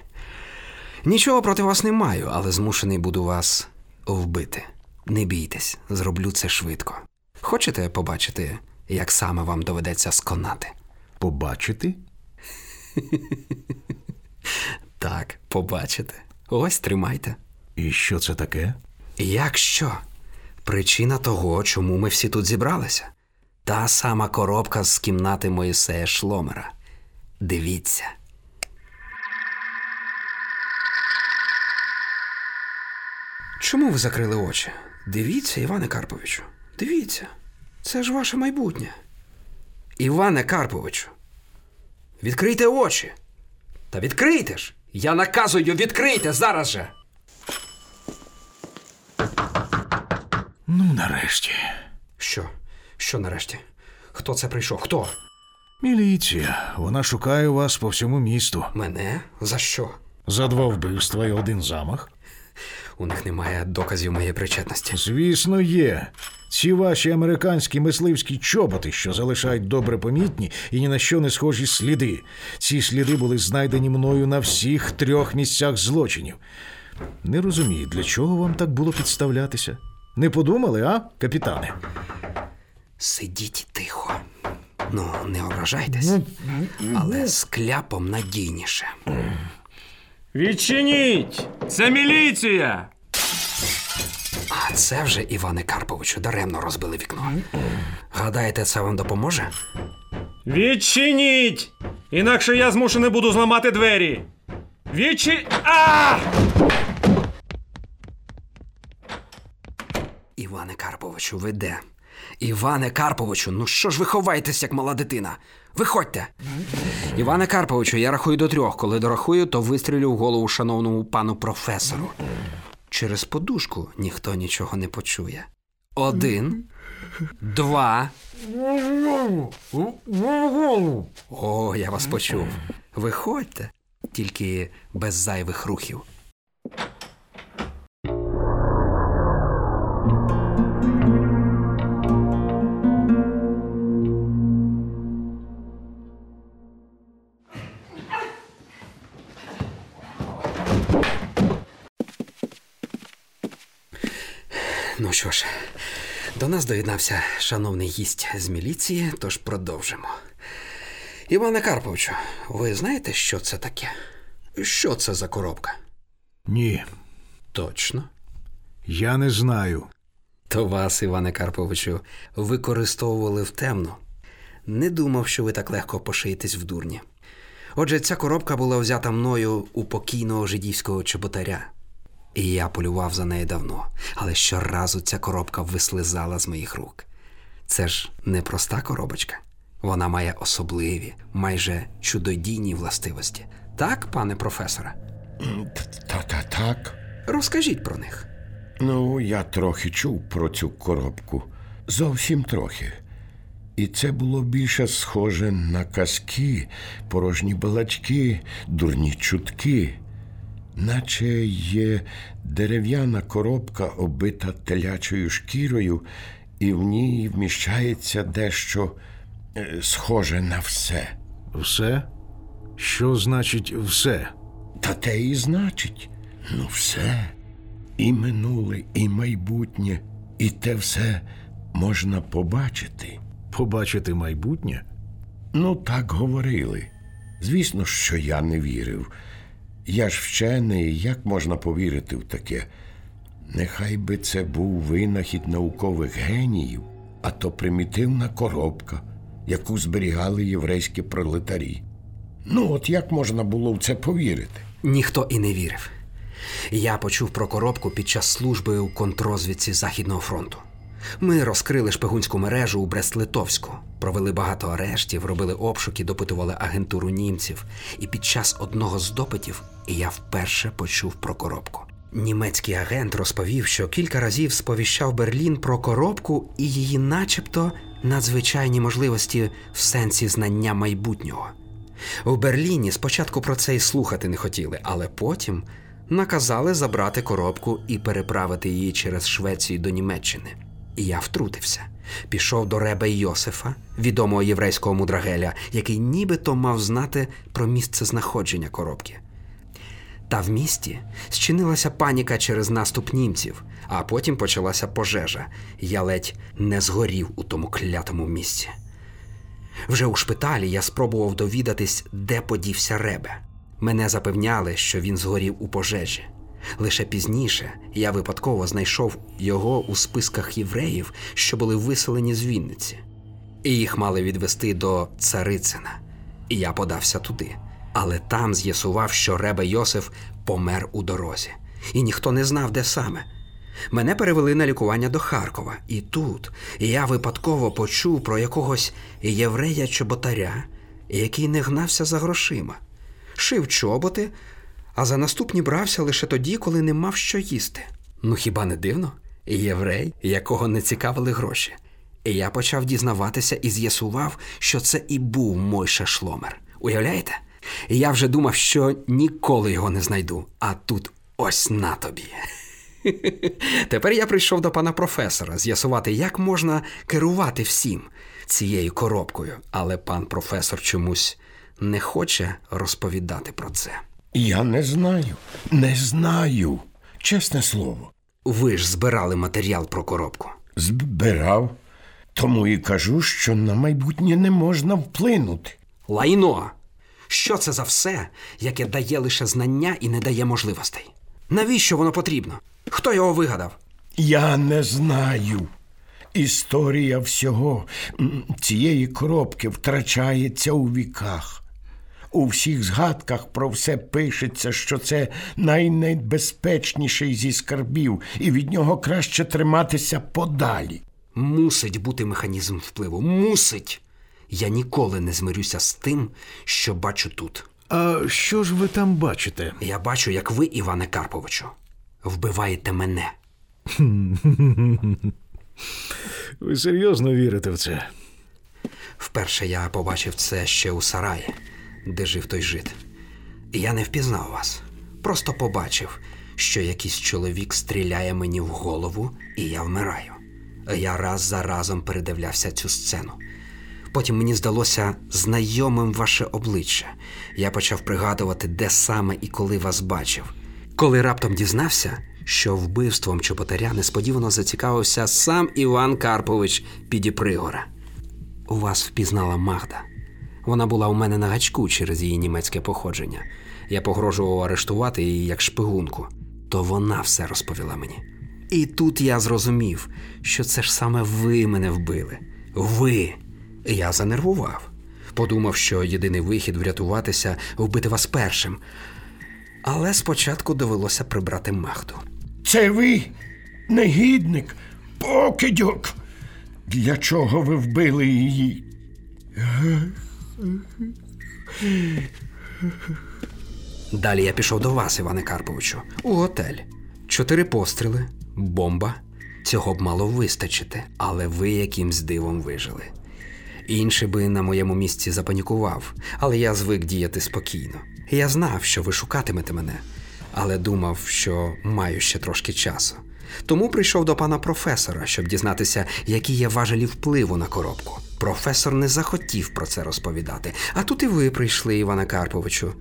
Нічого проти вас не маю, але змушений буду вас вбити. Не бійтесь, зроблю це швидко. Хочете побачити, як саме вам доведеться сконати? Побачити? Так, побачите. Ось, тримайте. І що це таке? Як що? Причина того, чому ми всі тут зібралися. Та сама коробка з кімнати Мойсея Шломера. Дивіться. Чому ви закрили очі? Дивіться, Іване Карповичу. Дивіться. Це ж ваше майбутнє. Іване Карповичу. Відкрийте очі. Та відкрийте ж. Я наказую, відкрийте зараз же. Ну, нарешті. Що? Що нарешті? Хто це прийшов? Хто? Міліція. Вона шукає вас по всьому місту. Мене? За що? За два вбивства і один замах. У них немає доказів моєї причетності. Звісно, є. Ці ваші американські мисливські чоботи, що залишають добре помітні і ні на що не схожі сліди. Ці сліди були знайдені мною на всіх трьох місцях злочинів. Не розумію, для чого вам так було підставлятися? Не подумали, а, капітане? Сидіть тихо. Ну, не ображайтесь, але з кляпом надійніше. Відчиніть! Це міліція! А це вже, Іване Карповичу, даремно розбили вікно. Гадаєте, це вам допоможе? Відчиніть! Інакше я змушений буду зламати двері. Відчи... А! Іване Карповичу, ви де? Іване Карповичу, ну що ж ви ховаєтесь, як мала дитина? Виходьте! Іване Карповичу, я рахую до трьох. Коли дорахую, то вистрілю в голову шановному пану професору. Через подушку ніхто нічого не почує. Один, Два. О, я вас почув. Виходьте, тільки без зайвих рухів. Ну що ж, до нас доєднався шановний гість з міліції, тож продовжимо. Іване Карповичу, ви знаєте, що це таке? Що це за коробка? Ні. Точно? Я не знаю. То вас, Іване Карповичу, використовували втемно. Не думав, що ви так легко пошиєтесь в дурні. Отже, ця коробка була взята мною у покійного жидівського чоботаря. І я полював за нею давно, але щоразу ця коробка вислизала з моїх рук. Це ж не проста коробочка. Вона має особливі, майже чудодійні властивості. Так, пане професоре? Та-та-так. Розкажіть про них. Ну, я трохи чув про цю коробку. Зовсім трохи. І це було більше схоже на казки, порожні балачки, дурні чутки. Наче є дерев'яна коробка, оббита телячою шкірою, і в ній вміщається дещо схоже на все. Все? Що значить все? Та те і значить. Ну все. І минуле, і майбутнє. І те все можна побачити. Побачити майбутнє? Ну, так говорили. Звісно, що я не вірив. Я ж вчений, як можна повірити в таке? Нехай би це був винахід наукових геніїв, а то примітивна коробка, яку зберігали єврейські пролетарі. Ну от як можна було в це повірити? Ніхто і не вірив. Я почув про коробку під час служби у контррозвідці Західного фронту. Ми розкрили шпигунську мережу у Брест-Литовську, провели багато арештів, робили обшуки, допитували агентуру німців. І під час одного з допитів я вперше почув про коробку. Німецький агент розповів, що кілька разів сповіщав Берлін про коробку і її начебто надзвичайні можливості в сенсі знання майбутнього. В Берліні спочатку про це і слухати не хотіли, але потім наказали забрати коробку і переправити її через Швецію до Німеччини. І я втрутився. Пішов до ребе Йосифа, відомого єврейського мудрагеля, який нібито мав знати про місце знаходження коробки. Та в місті зчинилася паніка через наступ німців, а потім почалася пожежа. Я ледь не згорів у тому клятому місці. Вже у шпиталі я спробував довідатись, де подівся ребе. Мене запевняли, що він згорів у пожежі. Лише пізніше я випадково знайшов його у списках євреїв, що були виселені з Вінниці. І їх мали відвести до Царицина. І я подався туди. Але там з'ясував, що ребе Йосиф помер у дорозі. І ніхто не знав, де саме. Мене перевели на лікування до Харкова. І тут я випадково почув про якогось єврея-чоботаря, який не гнався за грошима. Шив чоботи, а за наступні брався лише тоді, коли не мав що їсти. Ну хіба не дивно? Єврей, якого не цікавили гроші. І я почав дізнаватися і з'ясував, що це і був Мойша Шломер. Уявляєте? Я вже думав, що ніколи його не знайду. А тут ось на тобі. Тепер я прийшов до пана професора з'ясувати, як можна керувати всім цією коробкою. Але пан професор чомусь не хоче розповідати про це. Я не знаю. Не знаю. Чесне слово. Ви ж збирали матеріал про коробку. Збирав. Тому і кажу, що на майбутнє не можна вплинути. Лайно! Що це за все, яке дає лише знання і не дає можливостей? Навіщо воно потрібно? Хто його вигадав? Я не знаю. Історія всього цієї коробки втрачається у віках. У всіх згадках про все пишеться, що це найнебезпечніший зі скарбів, і від нього краще триматися подалі. Мусить бути механізм впливу. Мусить! Я ніколи не змирюся з тим, що бачу тут. А що ж ви там бачите? Я бачу, як ви, Іване Карповичу, вбиваєте мене. Ви серйозно вірите в це? Вперше я побачив це ще у сараї, де жив той жид. Я не впізнав вас. Просто побачив, що якийсь чоловік стріляє мені в голову, і я вмираю. Я раз за разом передивлявся цю сцену. Потім мені здалося знайомим ваше обличчя. Я почав пригадувати, де саме і коли вас бачив. Коли раптом дізнався, що вбивством Чоботаря несподівано зацікавився сам Іван Карпович Підіпригора. У вас впізнала Магда. Вона була у мене на гачку через її німецьке походження. Я погрожував арештувати її як шпигунку. То вона все розповіла мені. І тут я зрозумів, що це ж саме ви мене вбили. Ви! Я занервував. Подумав, що єдиний вихід врятуватися – вбити вас першим. Але спочатку довелося прибрати Магду. Це ви, негідник, покидьок! Для чого ви вбили її? Далі я пішов до вас, Іване Карповичу, у готель. Чотири постріли, бомба. Цього б мало вистачити, але ви якимсь дивом вижили. Інший би на моєму місці запанікував, але я звик діяти спокійно. Я знав, що ви шукатимете мене, але думав, що маю ще трошки часу. Тому прийшов до пана професора, щоб дізнатися, які є важелі впливу на коробку. Професор не захотів про це розповідати, а тут і ви прийшли, Івана Карповичу.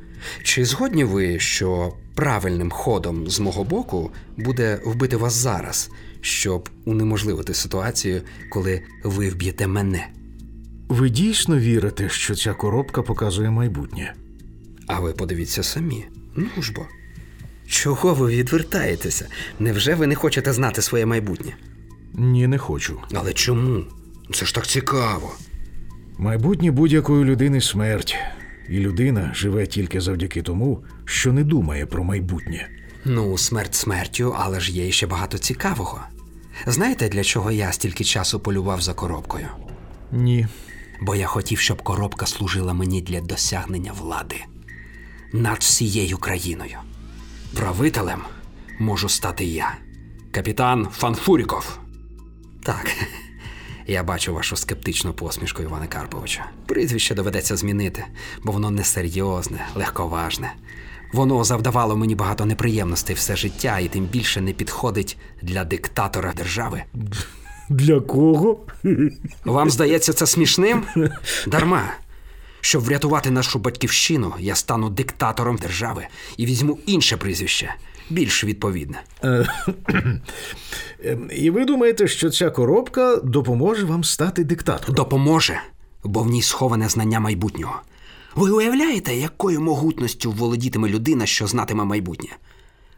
Чи згодні ви, що правильним ходом з мого боку буде вбити вас зараз, щоб унеможливити ситуацію, коли ви вб'єте мене? Ви дійсно вірите, що ця коробка показує майбутнє? А ви подивіться самі. Ну ж бо. Чого ви відвертаєтеся? Невже ви не хочете знати своє майбутнє? Ні, не хочу. Але чому? Це ж так цікаво. Майбутнє будь-якої людини – смерть. І людина живе тільки завдяки тому, що не думає про майбутнє. Ну, смерть смертю, але ж є ще багато цікавого. Знаєте, для чого я стільки часу полював за коробкою? Ні. Бо я хотів, щоб коробка служила мені для досягнення влади. Над всією країною. Правителем можу стати я. Капітан Фанфуріков. Так, я бачу вашу скептичну посмішку, Івана Карповича. Прізвище доведеться змінити, бо воно несерйозне, легковажне. Воно завдавало мені багато неприємностей все життя і тим більше не підходить для диктатора держави. Для кого? Вам здається це смішним? Дарма. Щоб врятувати нашу батьківщину, я стану диктатором держави і візьму інше прізвище, більш відповідне. І ви думаєте, що ця коробка допоможе вам стати диктатором? Допоможе, бо в ній сховане знання майбутнього. Ви уявляєте, якою могутністю володітиме людина, що знатиме майбутнє?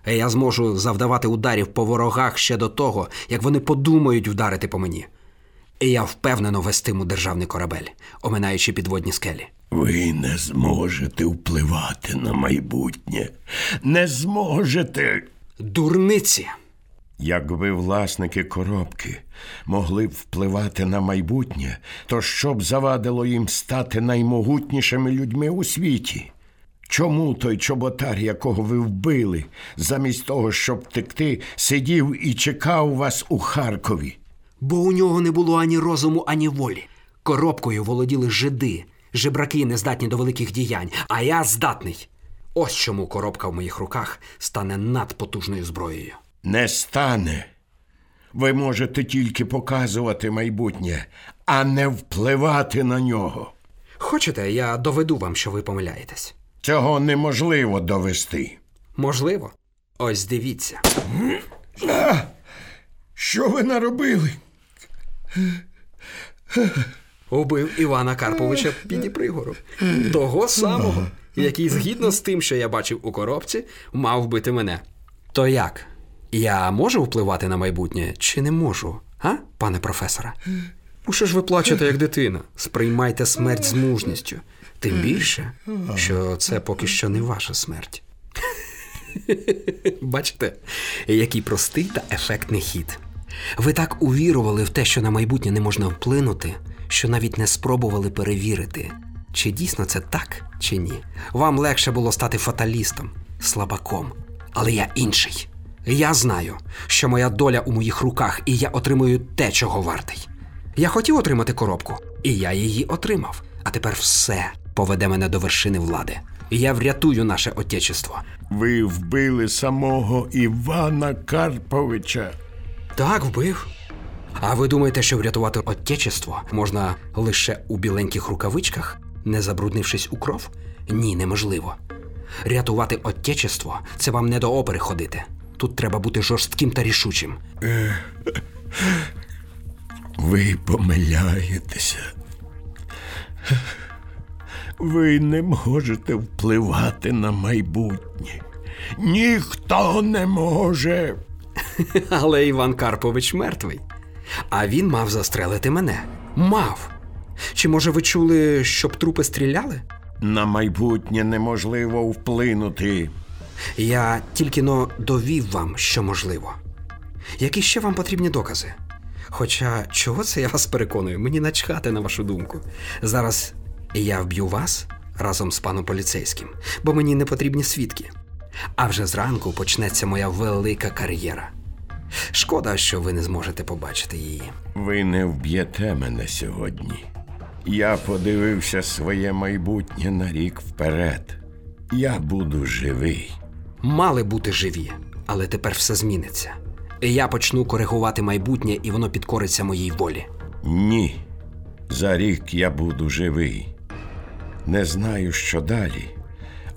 Я зможу завдавати ударів по ворогах ще до того, як вони подумають вдарити по мені. І я впевнено вестиму державний корабель, оминаючи підводні скелі. Ви не зможете впливати на майбутнє. Не зможете! Дурниці! Якби власники коробки могли б впливати на майбутнє, то що б завадило їм стати наймогутнішими людьми у світі? Чому той чоботар, якого ви вбили, замість того, щоб втекти, сидів і чекав вас у Харкові? Бо у нього не було ані розуму, ані волі. Коробкою володіли жиди, жебраки нездатні до великих діянь, а я здатний. Ось чому коробка в моїх руках стане надпотужною зброєю. Не стане. Ви можете тільки показувати майбутнє, а не впливати на нього. Хочете, я доведу вам, що ви помиляєтесь? Цього неможливо довести. Можливо? Ось дивіться. А! Що ви наробили? Убив Івана Карповича Підіпригору. Того самого, який, згідно з тим, що я бачив у коробці, мав вбити мене. То як? Я можу впливати на майбутнє, чи не можу? А, пане професора? Ну що ж ви плачете, як дитина? Сприймайте смерть з мужністю. Тим більше, що це поки що не ваша смерть. Бачите, який простий та ефектний хід. Ви так увірували в те, що на майбутнє не можна вплинути, що навіть не спробували перевірити, чи дійсно це так, чи ні. Вам легше було стати фаталістом, слабаком. Але я інший. Я знаю, що моя доля у моїх руках, і я отримую те, чого вартий. Я хотів отримати коробку, і я її отримав. А тепер все поведе мене до вершини влади. Я врятую наше отечество. Ви вбили самого Івана Карповича? Так, вбив. А ви думаєте, що врятувати отечество можна лише у біленьких рукавичках, не забруднившись у кров? Ні, неможливо. Рятувати отечество – це вам не до опери ходити. Тут треба бути жорстким та рішучим. Ви помиляєтеся. Ви не можете впливати на майбутнє. Ніхто не може. Але Іван Карпович мертвий. А він мав застрелити мене. Мав. Чи, може, ви чули, щоб трупи стріляли? На майбутнє неможливо вплинути. Я тільки-но довів вам, що можливо. Які ще вам потрібні докази? Хоча, чого це я вас переконую? Мені начхати на вашу думку. Зараз я вб'ю вас разом з паном поліцейським, бо мені не потрібні свідки. А вже зранку почнеться моя велика кар'єра. Шкода, що ви не зможете побачити її. Ви не вб'єте мене сьогодні. Я подивився своє майбутнє на рік вперед. Я буду живий. Мали бути живі, але тепер все зміниться. Я почну коригувати майбутнє, і воно підкориться моїй волі. Ні. За рік я буду живий. Не знаю, що далі,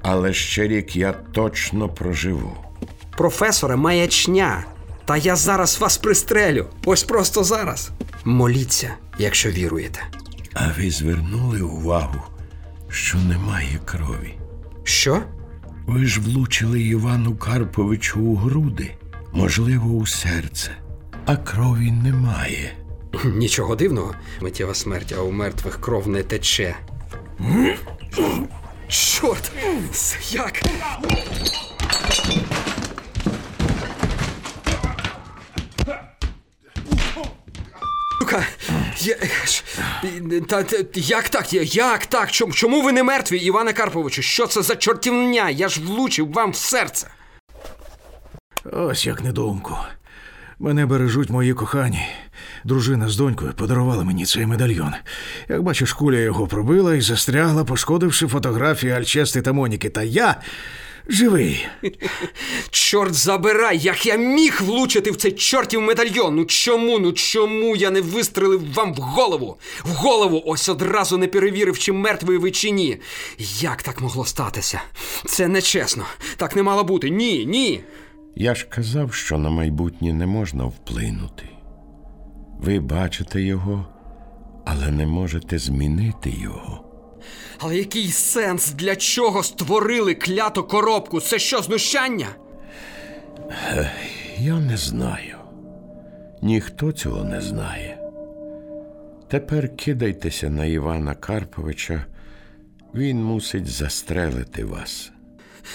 але ще рік я точно проживу. Професоре, маячня! Та я зараз вас пристрелю. Ось просто зараз. Моліться, якщо віруєте. А ви звернули увагу, що немає крові? Що? Ви ж влучили Івану Карповичу у груди, можливо, у серце, а крові немає. Нічого дивного. Миттєва смерть, а у мертвих кров не тече. Чорт! Як? Я, та, та, як так? Як так? Чому, чому ви не мертві, Іване Карповичу? Що це за чортівня? Я ж влучив вам в серце. Ось як недоумку. Мене бережуть мої кохані. Дружина з донькою подарувала мені цей медальйон. Як бачиш, куля його пробила і застрягла, пошкодивши фотографії Альчести та Моніки. Та я живий. Чорт забирай, як я міг влучити в цей чортів медальйон. Ну чому, ну чому я не вистрелив вам в голову? В голову ось одразу не перевірив, чи мертвий ви, чи ні. Як так могло статися? Це нечесно. Так не мало бути. Ні, ні. Я ж казав, що на майбутнє не можна вплинути. Ви бачите його, але не можете змінити його. Але який сенс? Для чого створили кляту коробку? Це що, знущання? Я не знаю. Ніхто цього не знає. Тепер кидайтеся на Івана Карповича. Він мусить застрелити вас.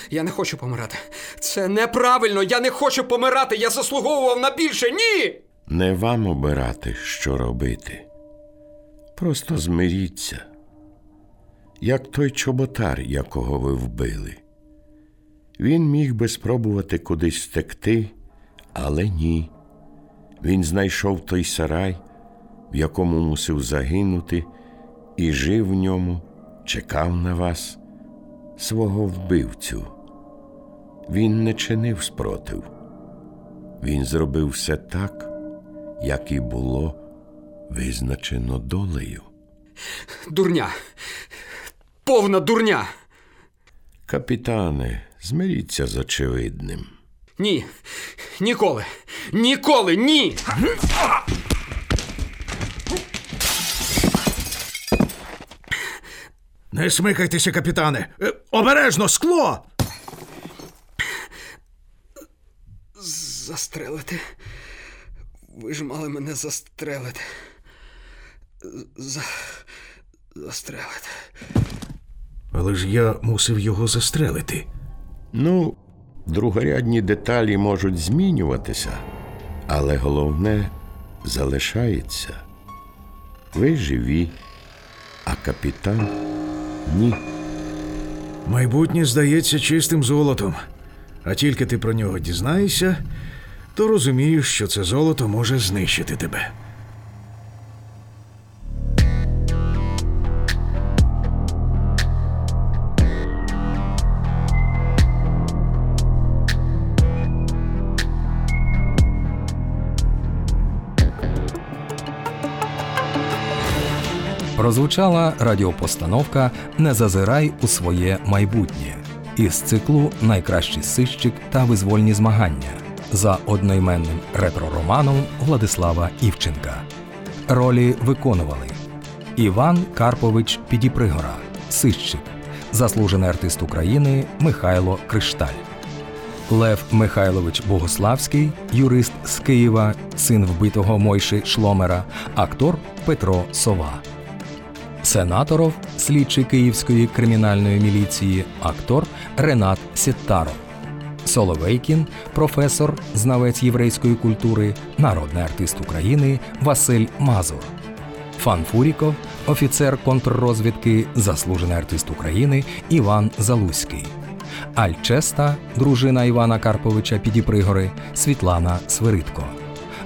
Я не хочу помирати. Це неправильно. Я не хочу помирати. Я заслуговував на більше. Ні! Не вам обирати, що робити. Просто змиріться. Як той чоботар, якого ви вбили. Він міг би спробувати кудись втекти, але ні. Він знайшов той сарай, в якому мусив загинути, і жив в ньому, чекав на вас, свого вбивцю. Він не чинив спротив. Він зробив все так, як і було визначено долею. Дурня! Повна дурня! Капітане, змиріться з очевидним. Ні. Ніколи. Ніколи. Ні! Не смикайтеся, капітане. Обережно, скло! Застрелити? Ви ж мали мене застрелити. За... Застрелити. Але ж я мусив його застрелити. Ну, другорядні деталі можуть змінюватися, але головне залишається. Ви живі, а капітан – ні. Майбутнє здається чистим золотом. А тільки ти про нього дізнаєшся, то розумієш, що це золото може знищити тебе. прозвучала радіопостановка «Не зазирай у своє майбутнє» із циклу «Найкращий сищик та визвольні змагання» за одноіменним ретро-романом Владислава Івченка. Ролі виконували Іван Карпович Підіпригора, сищик, заслужений артист України Михайло Кришталь, Лев Михайлович Богославський, юрист з Києва, син вбитого Мойші Шломера, актор Петро Сова, Сенаторов, слідчий Київської кримінальної міліції, актор Ренат Сєттаров, Соловейкін, професор, знавець єврейської культури, народний артист України Василь Мазур, Фанфуріков, офіцер контррозвідки, заслужений артист України Іван Залузький, Альчеста, дружина Івана Карповича Підіпригори, Світлана Свиридко,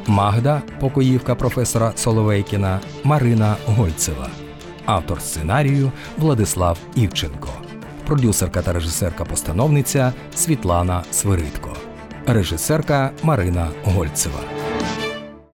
Магда, покоївка професора Соловейкіна, Марина Гольцева, автор сценарію Владислав Івченко, продюсерка та режисерка-постановниця Світлана Свиридко, режисерка Марина Гольцева.